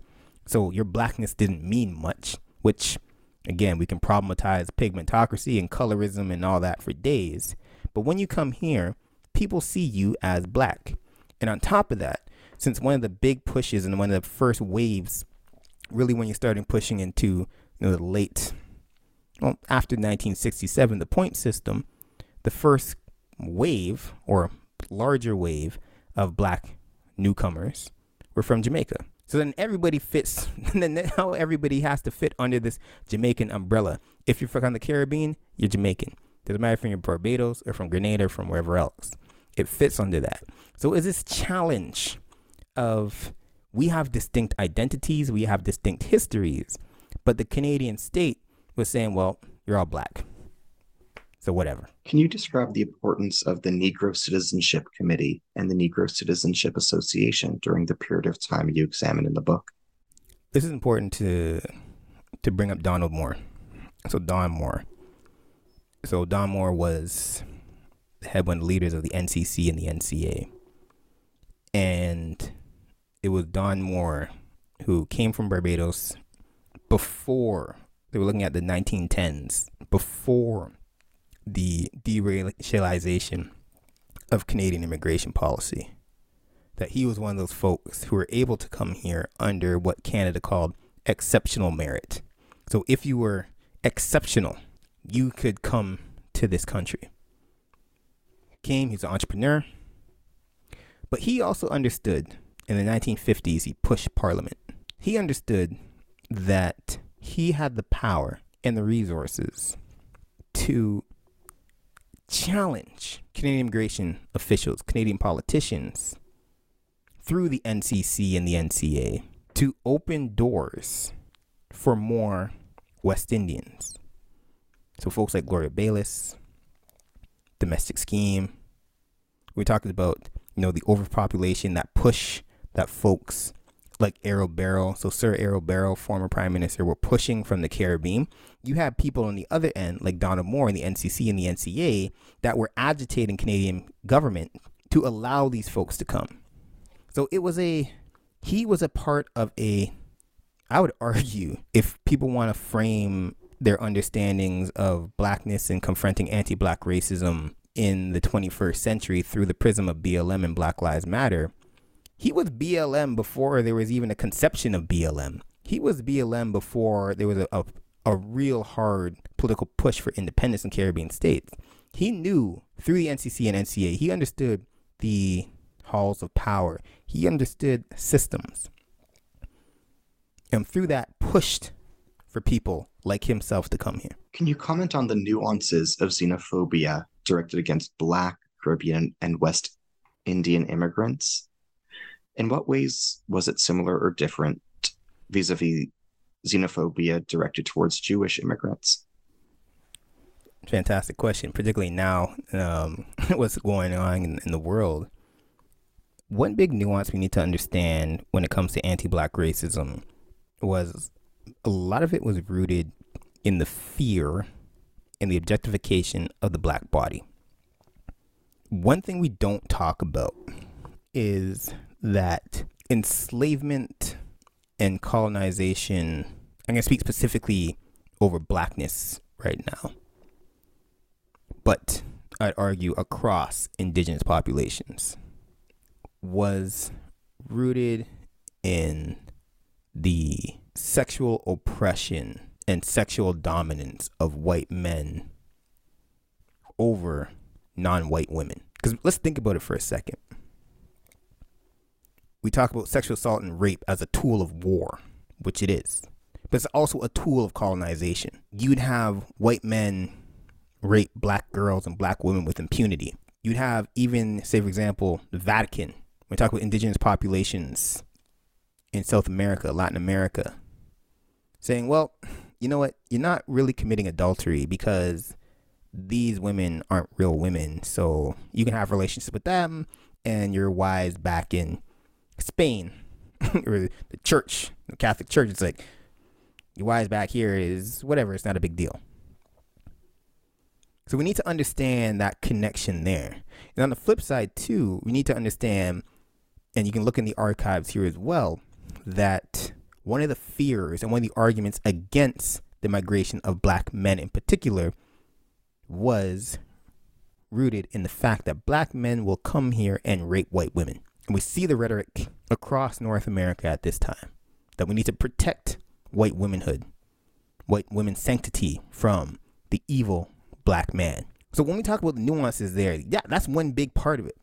So your blackness didn't mean much, which, again, we can problematize pigmentocracy and colorism and all that for days. But when you come here, people see you as black. And on top of that, since one of the big pushes and one of the first waves, really, when you started pushing into, you know, the late, well, after nineteen sixty-seven, the point system, the first wave or larger wave of black newcomers were from Jamaica. So then everybody fits, then now everybody has to fit under this Jamaican umbrella. If you're from the Caribbean, you're Jamaican. Doesn't matter if you're from Barbados or from Grenada or from wherever else. It fits under that. So is this challenge of, we have distinct identities, we have distinct histories, but the Canadian state was saying, well, you're all black, so whatever. Can you describe the importance of the Negro Citizenship Committee and the Negro Citizenship Association during the period of time you examine in the book? This is important to to bring up Donald Moore. So Don Moore. So Don Moore was the head one of the leaders of the N C C and the N C A. And it was Don Moore who came from Barbados before they were looking at the nineteen tens, before the deracialization of Canadian immigration policy, that he was one of those folks who were able to come here under what Canada called exceptional merit. So if you were exceptional, you could come to this country. Came, he's an entrepreneur, but he also understood in the nineteen fifties, he pushed Parliament. He understood that he had the power and the resources to challenge Canadian immigration officials, Canadian politicians, through the N C C and the N C A, to open doors for more West Indians. So folks like Gloria Baylis, domestic scheme. We're talking about, you know, the overpopulation, that push that folks like Errol Barrow, so Sir Errol Barrow, former Prime Minister, were pushing from the Caribbean. You had people on the other end, like Donald Moore and the N C C and the N C A, that were agitating Canadian government to allow these folks to come. So it was a, he was a part of a, I would argue, if people want to frame their understandings of blackness and confronting anti-black racism in the twenty-first century through the prism of B L M and Black Lives Matter, he was B L M before there was even a conception of B L M. He was B L M before there was a, a, a real hard political push for independence in Caribbean states. He knew through the N C C and N C A, he understood the halls of power. He understood systems. And through that, pushed for people like himself to come here. Can you comment on the nuances of xenophobia directed against Black, Caribbean, and West Indian immigrants? In what ways was it similar or different vis-a-vis xenophobia directed towards Jewish immigrants? Fantastic question, particularly now, um, what's going on in, in the world. One big nuance we need to understand when it comes to anti-Black racism was a lot of it was rooted in the fear and the objectification of the Black body. One thing we don't talk about is that enslavement and colonization, I'm going to speak specifically over Blackness right now, but I'd argue across Indigenous populations, was rooted in the sexual oppression and sexual dominance of white men over non-white women. Because let's think about it for a second. We talk about sexual assault and rape as a tool of war, which it is, but it's also a tool of colonization. You'd have white men rape Black girls and Black women with impunity. You'd have even, say for example, the Vatican. We talk about indigenous populations in South America, Latin America, saying, well, you know what? You're not really committing adultery because these women aren't real women. So you can have relationships with them and your wives back in Spain or the church, the Catholic church. It's like your wives back here is whatever. It's not a big deal. So we need to understand that connection there. And on the flip side too, we need to understand, and you can look in the archives here as well, that one of the fears and one of the arguments against the migration of Black men in particular was rooted in the fact that Black men will come here and rape white women. And we see the rhetoric across North America at this time, that we need to protect white womanhood, white women's sanctity from the evil Black man. So when we talk about the nuances there, yeah, that's one big part of it.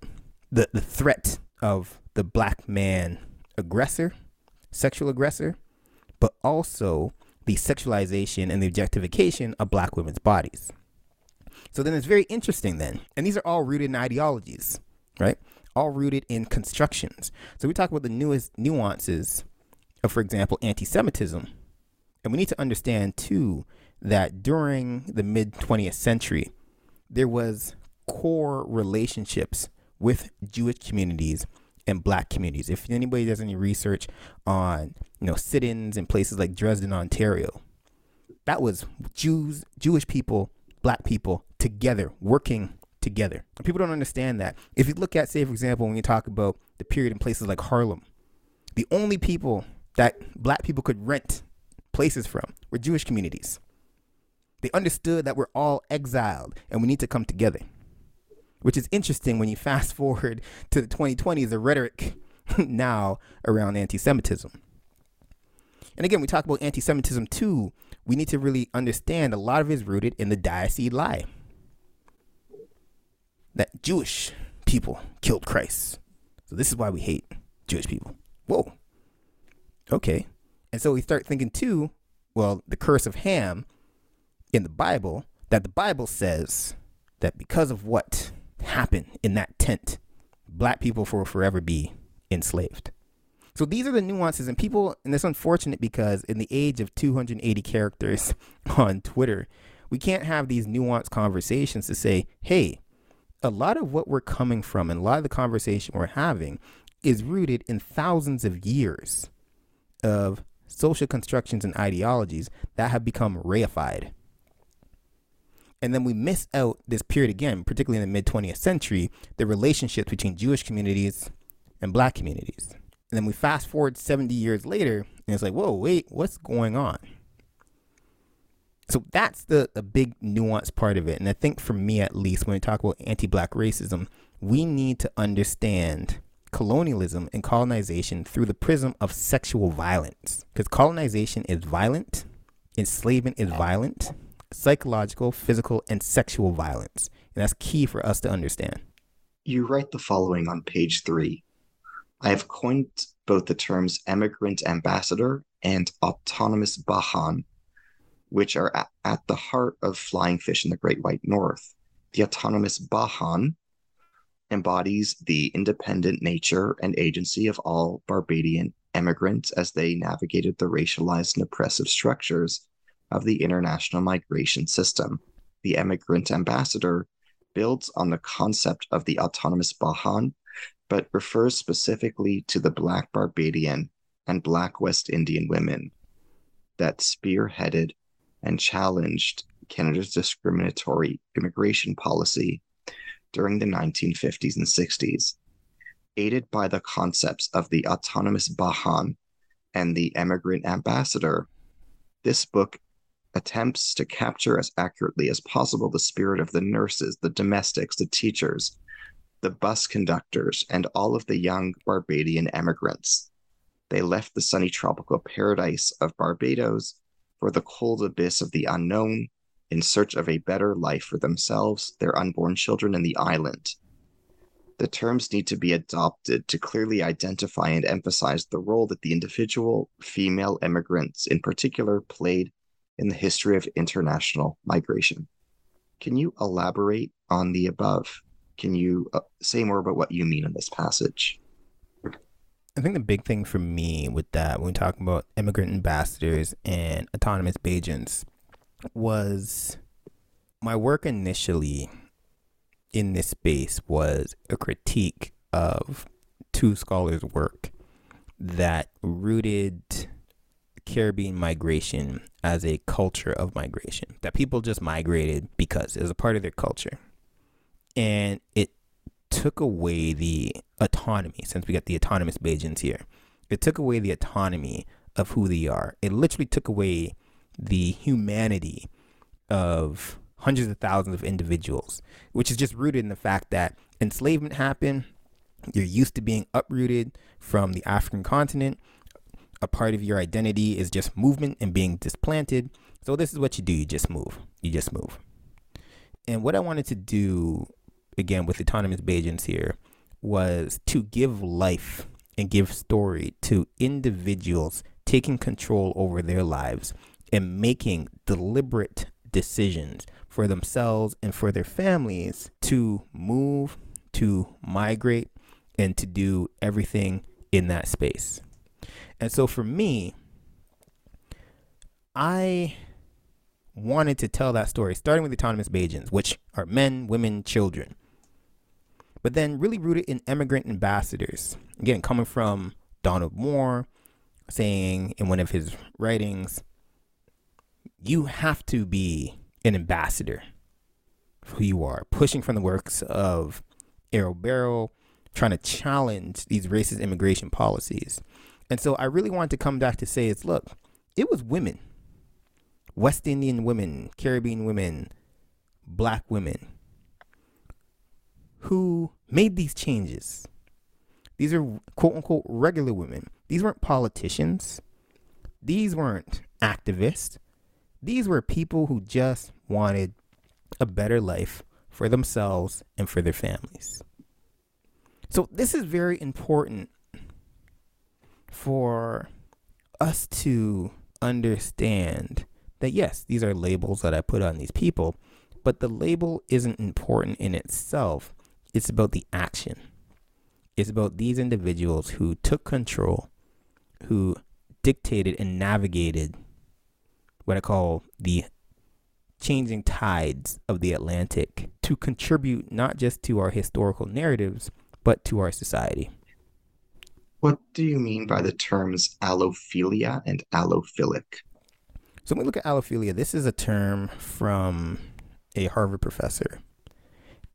The the threat of the Black man aggressor, sexual aggressor, but also the sexualization and the objectification of Black women's bodies. So then it's very interesting then, and these are all rooted in ideologies, right? All rooted in constructions. So we talk about the newest nuances of, for example, anti-Semitism. And we need to understand too, that during the mid twentieth century, there was core relationships with Jewish communities and Black communities. If anybody does any research on, you know, sit-ins in places like Dresden, Ontario, that was Jews, Jewish people, Black people together, working together. And people don't understand that. If you look at, say, for example, when you talk about the period in places like Harlem, the only people that black people could rent places from were Jewish communities. They understood that we're all exiled and we need to come together, which is interesting when you fast forward to the twenty twenties, the rhetoric now around anti-Semitism. And again, we talk about anti-Semitism too. We need to really understand a lot of it is rooted in the Diocese lie that Jewish people killed Christ. So this is why we hate Jewish people. Whoa. Okay. And so we start thinking too, well, the curse of Ham in the Bible, that the Bible says that because of what happened in that tent, black people will forever be enslaved. So these are the nuances, and people, and it's unfortunate because in the age of two hundred eighty characters on Twitter, we can't have these nuanced conversations to say, hey, a lot of what we're coming from and a lot of the conversation we're having is rooted in thousands of years of social constructions and ideologies that have become reified. And then we miss out this period again, particularly in the mid twentieth century, the relationships between Jewish communities and black communities. And then we fast forward seventy years later and it's like, whoa, wait, what's going on? So that's the, the big nuanced part of it. And I think for me, at least, when we talk about anti-black racism, we need to understand colonialism and colonization through the prism of sexual violence, because colonization is violent, enslavement is violent, psychological, physical, and sexual violence. And that's key for us to understand. You write the following on page three. I have coined both the terms emigrant ambassador and autonomous Bahan, which are at, at the heart of Flying Fish in the Great White North. The autonomous Bahan embodies the independent nature and agency of all Barbadian emigrants as they navigated the racialized and oppressive structures of the international migration system. The emigrant ambassador builds on the concept of the autonomous Bahan, but refers specifically to the Black Barbadian and Black West Indian women that spearheaded and challenged Canada's discriminatory immigration policy during the nineteen fifties and sixties. Aided by the concepts of the autonomous Bahan and the emigrant ambassador, this book attempts to capture as accurately as possible the spirit of the nurses, the domestics, the teachers, the bus conductors, and all of the young Barbadian emigrants. They left the sunny tropical paradise of Barbados for the cold abyss of the unknown in search of a better life for themselves, their unborn children, and the island. The terms need to be adopted to clearly identify and emphasize the role that the individual female emigrants in particular played in the history of international migration. Can you elaborate on the above? Can you uh, say more about what you mean in this passage? I think the big thing for me with that, when we talk about immigrant ambassadors and autonomous Bajans, was my work initially in this space was a critique of two scholars' work that rooted Caribbean migration as a culture of migration, that people just migrated because it was a part of their culture. And it took away the autonomy, since we got the autonomous Bajans here, it took away the autonomy of who they are. It literally took away the humanity of hundreds of thousands of individuals, which is just rooted in the fact that enslavement happened. You're used to being uprooted from the African continent. A part of your identity is just movement and being displanted. So this is what you do. You just move. You just move. And what I wanted to do, again, with autonomous Bajans here, was to give life and give story to individuals taking control over their lives and making deliberate decisions for themselves and for their families to move, to migrate, and to do everything in that space. And so for me, I wanted to tell that story, starting with autonomous Bajans, which are men, women, children, but then really rooted in immigrant ambassadors. Again, coming from Donald Moore, saying in one of his writings, you have to be an ambassador for who you are, pushing from the works of Errol Barrow, trying to challenge these racist immigration policies. And so I really wanted to come back to say is, look, it was women, West Indian women, Caribbean women, black women, who made these changes. These are quote unquote regular women. These weren't politicians. These weren't activists. These were people who just wanted a better life for themselves and for their families. So this is very important for us to understand that, yes, these are labels that I put on these people, but the label isn't important in itself. It's about the action. It's about these individuals who took control, who dictated and navigated what I call the changing tides of the Atlantic to contribute not just to our historical narratives, but to our society. What do you mean by the terms allophilia and allophilic? So when we look at allophilia, this is a term from a Harvard professor.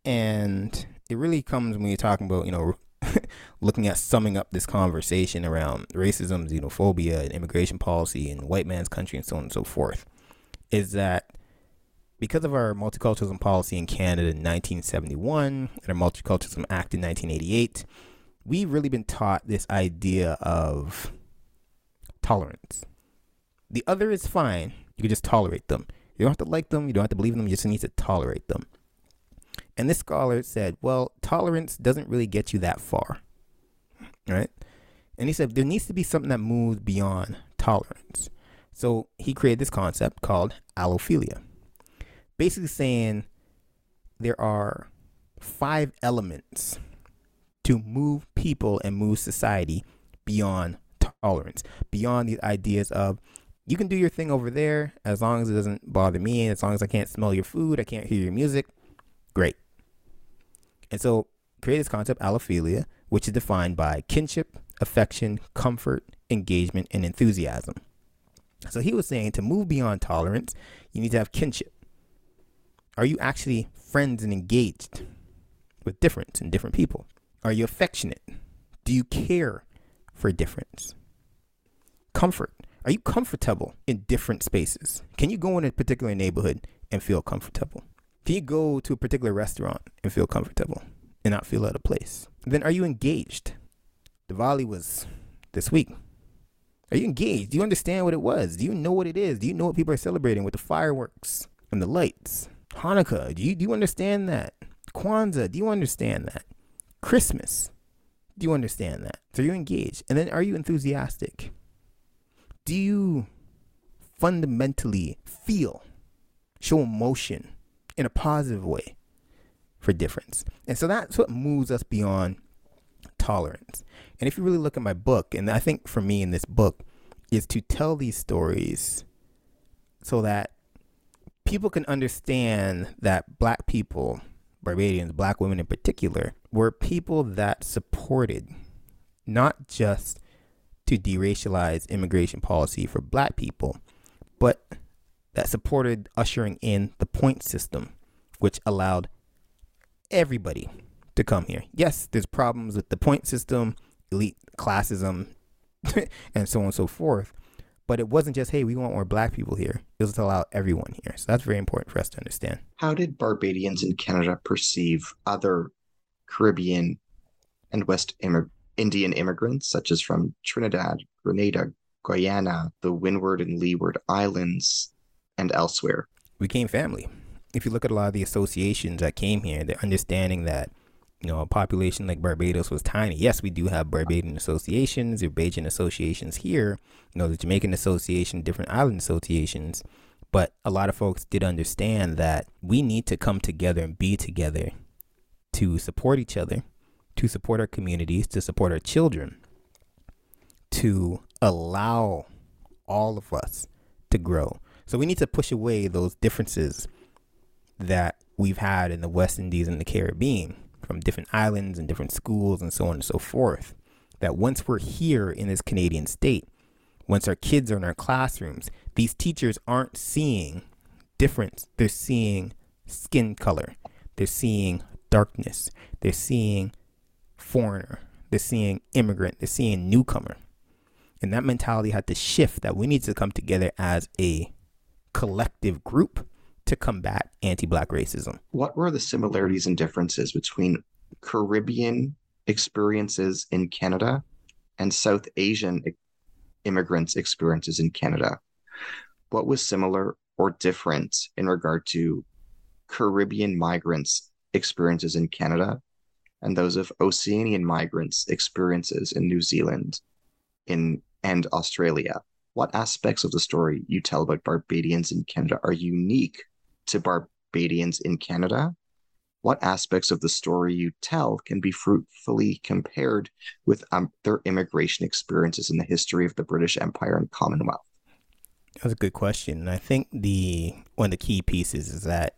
And it really comes when you're talking about, you know, looking at summing up this conversation around racism, xenophobia, and immigration policy and white man's country and so on and so forth, is that because of our multiculturalism policy in Canada in nineteen seventy-one and our Multiculturalism Act in nineteen eighty-eight, we've really been taught this idea of tolerance. The other is fine. You can just tolerate them. You don't have to like them. You don't have to believe in them. You just need to tolerate them. And this scholar said, well, tolerance doesn't really get you that far, right? And he said, there needs to be something that moves beyond tolerance. So he created this concept called allophilia, basically saying there are five elements to move people and move society beyond tolerance, beyond the ideas of you can do your thing over there as long as it doesn't bother me, and as long as I can't smell your food, I can't hear your music, great. And so create this concept, allophilia, which is defined by kinship, affection, comfort, engagement, and enthusiasm. So he was saying to move beyond tolerance, you need to have kinship. Are you actually friends and engaged with difference and different people? Are you affectionate? Do you care for difference? Comfort. Are you comfortable in different spaces? Can you go in a particular neighborhood and feel comfortable? Can you go to a particular restaurant and feel comfortable and not feel out of place? Then are you engaged? Diwali was this week. Are you engaged? Do you understand what it was? Do you know what it is? Do you know what people are celebrating with the fireworks and the lights? Hanukkah, do you, do you understand that? Kwanzaa, do you understand that? Christmas, do you understand that? So you're engaged. And then are you enthusiastic? Do you fundamentally feel, show emotion in a positive way for difference? And so that's what moves us beyond tolerance. And if you really look at my book, and I think for me in this book, is to tell these stories so that people can understand that black people, Barbadians, black women in particular, were people that supported not just to deracialize immigration policy for black people, but that supported ushering in the point system, which allowed everybody to come here. Yes, there's problems with the point system, elite classism, and so on and so forth. But it wasn't just, hey, we want more black people here. It was to allow everyone here. So that's very important for us to understand. How did Barbadians in Canada perceive other Caribbean and West Im- Indian immigrants, such as from Trinidad, Grenada, Guyana, the Windward and Leeward Islands, and elsewhere? We came family. If you look at a lot of the associations that came here, they're understanding that, you know, a population like Barbados was tiny. Yes, we do have Barbadian associations, Barbadian associations here, you know, the Jamaican Association, different island associations. But a lot of folks did understand that we need to come together and be together to support each other, to support our communities, to support our children, to allow all of us to grow. So we need to push away those differences that we've had in the West Indies and the Caribbean, from different islands and different schools and so on and so forth, that once we're here in this Canadian state, once our kids are in our classrooms, these teachers aren't seeing difference. They're seeing skin color. They're seeing darkness. They're seeing foreigner. They're seeing immigrant. They're seeing newcomer. And that mentality had to shift, that we need to come together as a collective group to combat anti-Black racism. What were the similarities and differences between Caribbean experiences in Canada and South Asian immigrants' experiences in Canada? What was similar or different in regard to Caribbean migrants' experiences in Canada and those of Oceanian migrants' experiences in New Zealand in and Australia? What aspects of the story you tell about Barbadians in Canada are unique to Barbadians in Canada? What aspects of the story you tell can be fruitfully compared with um, their immigration experiences in the history of the British Empire and Commonwealth? That's a good question. And I think the one of the key pieces is that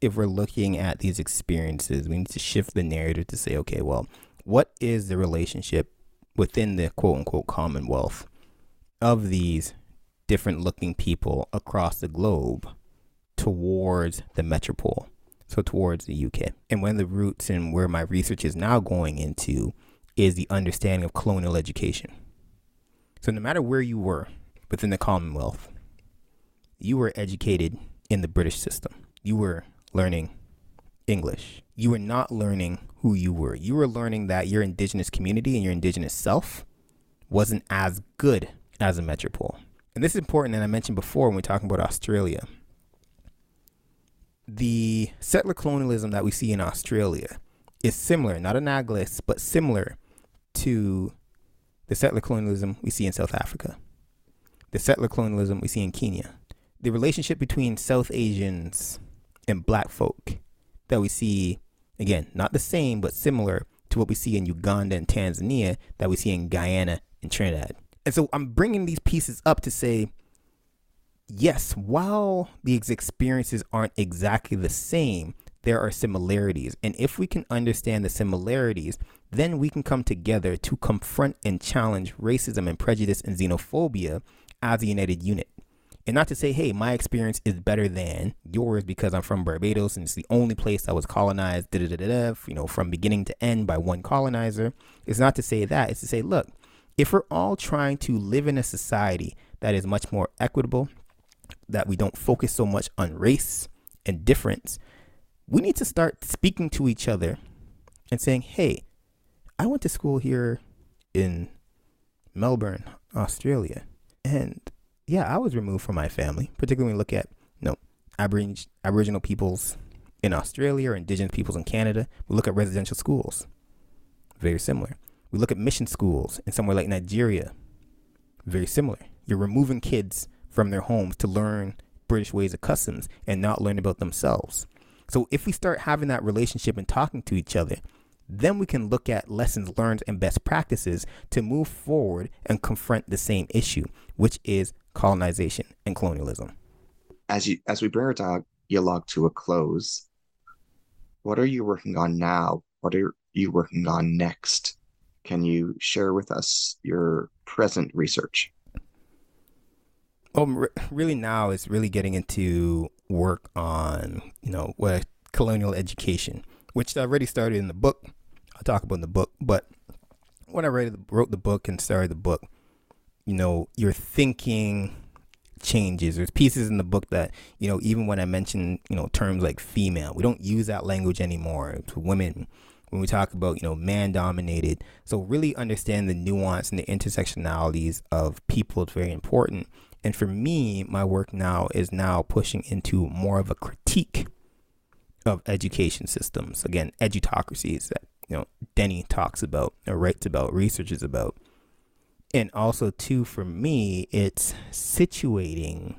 if we're looking at these experiences, we need to shift the narrative to say, okay, well, what is the relationship within the quote unquote Commonwealth of these different looking people across the globe towards the metropole? So towards the U K. And one of the roots and where my research is now going into is the understanding of colonial education. So no matter where you were within the Commonwealth, you were educated in the British system. You were learning English. You were not learning who you were. You were learning that your indigenous community and your indigenous self wasn't as good as a metropole. And this is important, and I mentioned before when we're talking about Australia. The settler colonialism that we see in Australia is similar, not analogous, but similar to the settler colonialism we see in South Africa, the settler colonialism we see in Kenya, the relationship between South Asians and Black folk that we see, again, not the same, but similar to what we see in Uganda and Tanzania, that we see in Guyana and Trinidad. And so I'm bringing these pieces up to say, yes, while these experiences aren't exactly the same, there are similarities. And if we can understand the similarities, then we can come together to confront and challenge racism and prejudice and xenophobia as a united unit. And not to say, hey, my experience is better than yours because I'm from Barbados and it's the only place that was colonized, da da da da, you know, from beginning to end by one colonizer. It's not to say that. It's to say, look, if we're all trying to live in a society that is much more equitable, that we don't focus so much on race and difference, we need to start speaking to each other and saying, hey, I went to school here in Melbourne, Australia. And yeah, I was removed from my family, particularly when we look at, you know, Aborig- Aboriginal peoples in Australia or Indigenous peoples in Canada. We look at residential schools, very similar. We look at mission schools in somewhere like Nigeria, very similar. You're removing kids from their homes to learn British ways of customs and not learn about themselves. So if we start having that relationship and talking to each other, then we can look at lessons learned and best practices to move forward and confront the same issue, which is colonization and colonialism. As you, as we bring our dialogue to a close, what are you working on now? What are you working on next? Can you share with us your present research? Um, really now is really getting into work on, you know, what colonial education, which I already started in the book. I'll talk about in the book, but when I read, wrote the book and started the book, you know, your thinking changes. There's pieces in the book that, you know, even when I mentioned, you know, terms like female, we don't use that language anymore to women when we talk about, you know, man dominated. So really understand the nuance and the intersectionalities of people is very important. And for me, my work now is now pushing into more of a critique of education systems. Again, edutocracies that, you know, Denny talks about or writes about, researches about. And also, too, for me, it's situating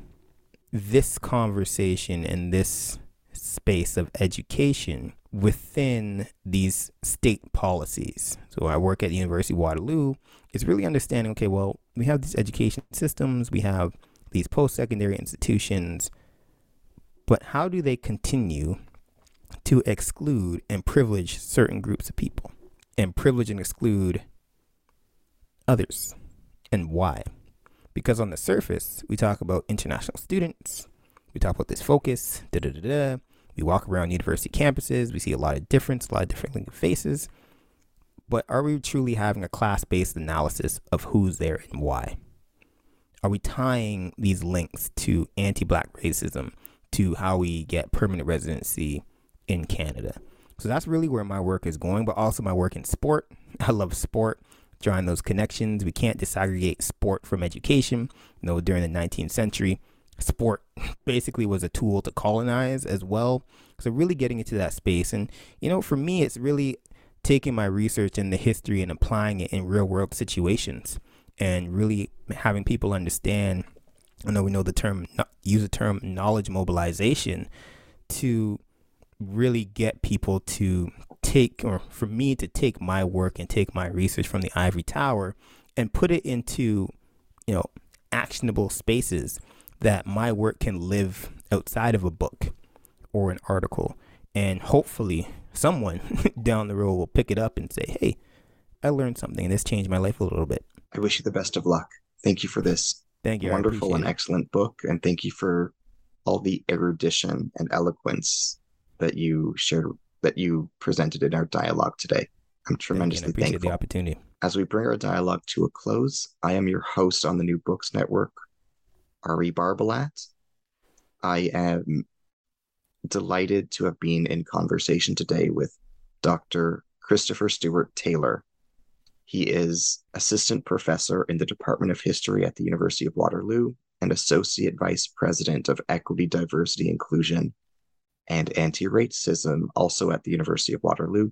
this conversation and this space of education within these state policies. So I work at the University of Waterloo. It's really understanding, okay, well, we have these education systems, we have these post-secondary institutions, but how do they continue to exclude and privilege certain groups of people and privilege and exclude others, and why? Because on the surface, we talk about international students, we talk about this focus, da da da da. We walk around university campuses, we see a lot of difference, a lot of different faces. but are we truly having a class-based analysis of who's there and why? Are we tying these links to anti-Black racism, to how we get permanent residency in Canada? So that's really where my work is going, but also my work in sport. I love sport, drawing those connections. We can't disaggregate sport from education. You know, during the nineteenth century, sport basically was a tool to colonize as well. So really getting into that space. And, you know, for me, it's really taking my research in the history and applying it in real world situations and really having people understand. I know we know the term, use the term knowledge mobilization to really get people to take, or for me to take my work and take my research from the ivory tower and put it into, you know, actionable spaces that my work can live outside of a book or an article. And hopefully someone down the road will pick it up and say, hey, I learned something and this changed my life a little bit. I wish you the best of luck. Thank you for this. Thank you. Wonderful and excellent book. And thank you for all the erudition and eloquence that you shared, that you presented in our dialogue today. I'm tremendously thankful. I appreciate the opportunity. As we bring our dialogue to a close, I am your host on the New Books Network, Ari Barbalat. I am delighted to have been in conversation today with Doctor Christopher Stuart Taylor. He is assistant professor in the Department of History at the University of Waterloo and associate vice president of Equity, Diversity, Inclusion, and Anti-Racism, also at the University of Waterloo.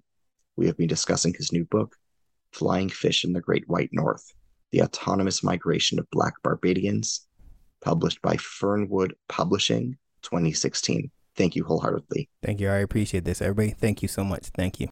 We have been discussing his new book, Flying Fish in the Great White North, The Autonomous Migration of Black Barbadians, published by Fernwood Publishing, twenty sixteen. Thank you wholeheartedly. Thank you. I appreciate this, everybody. Thank you so much. Thank you.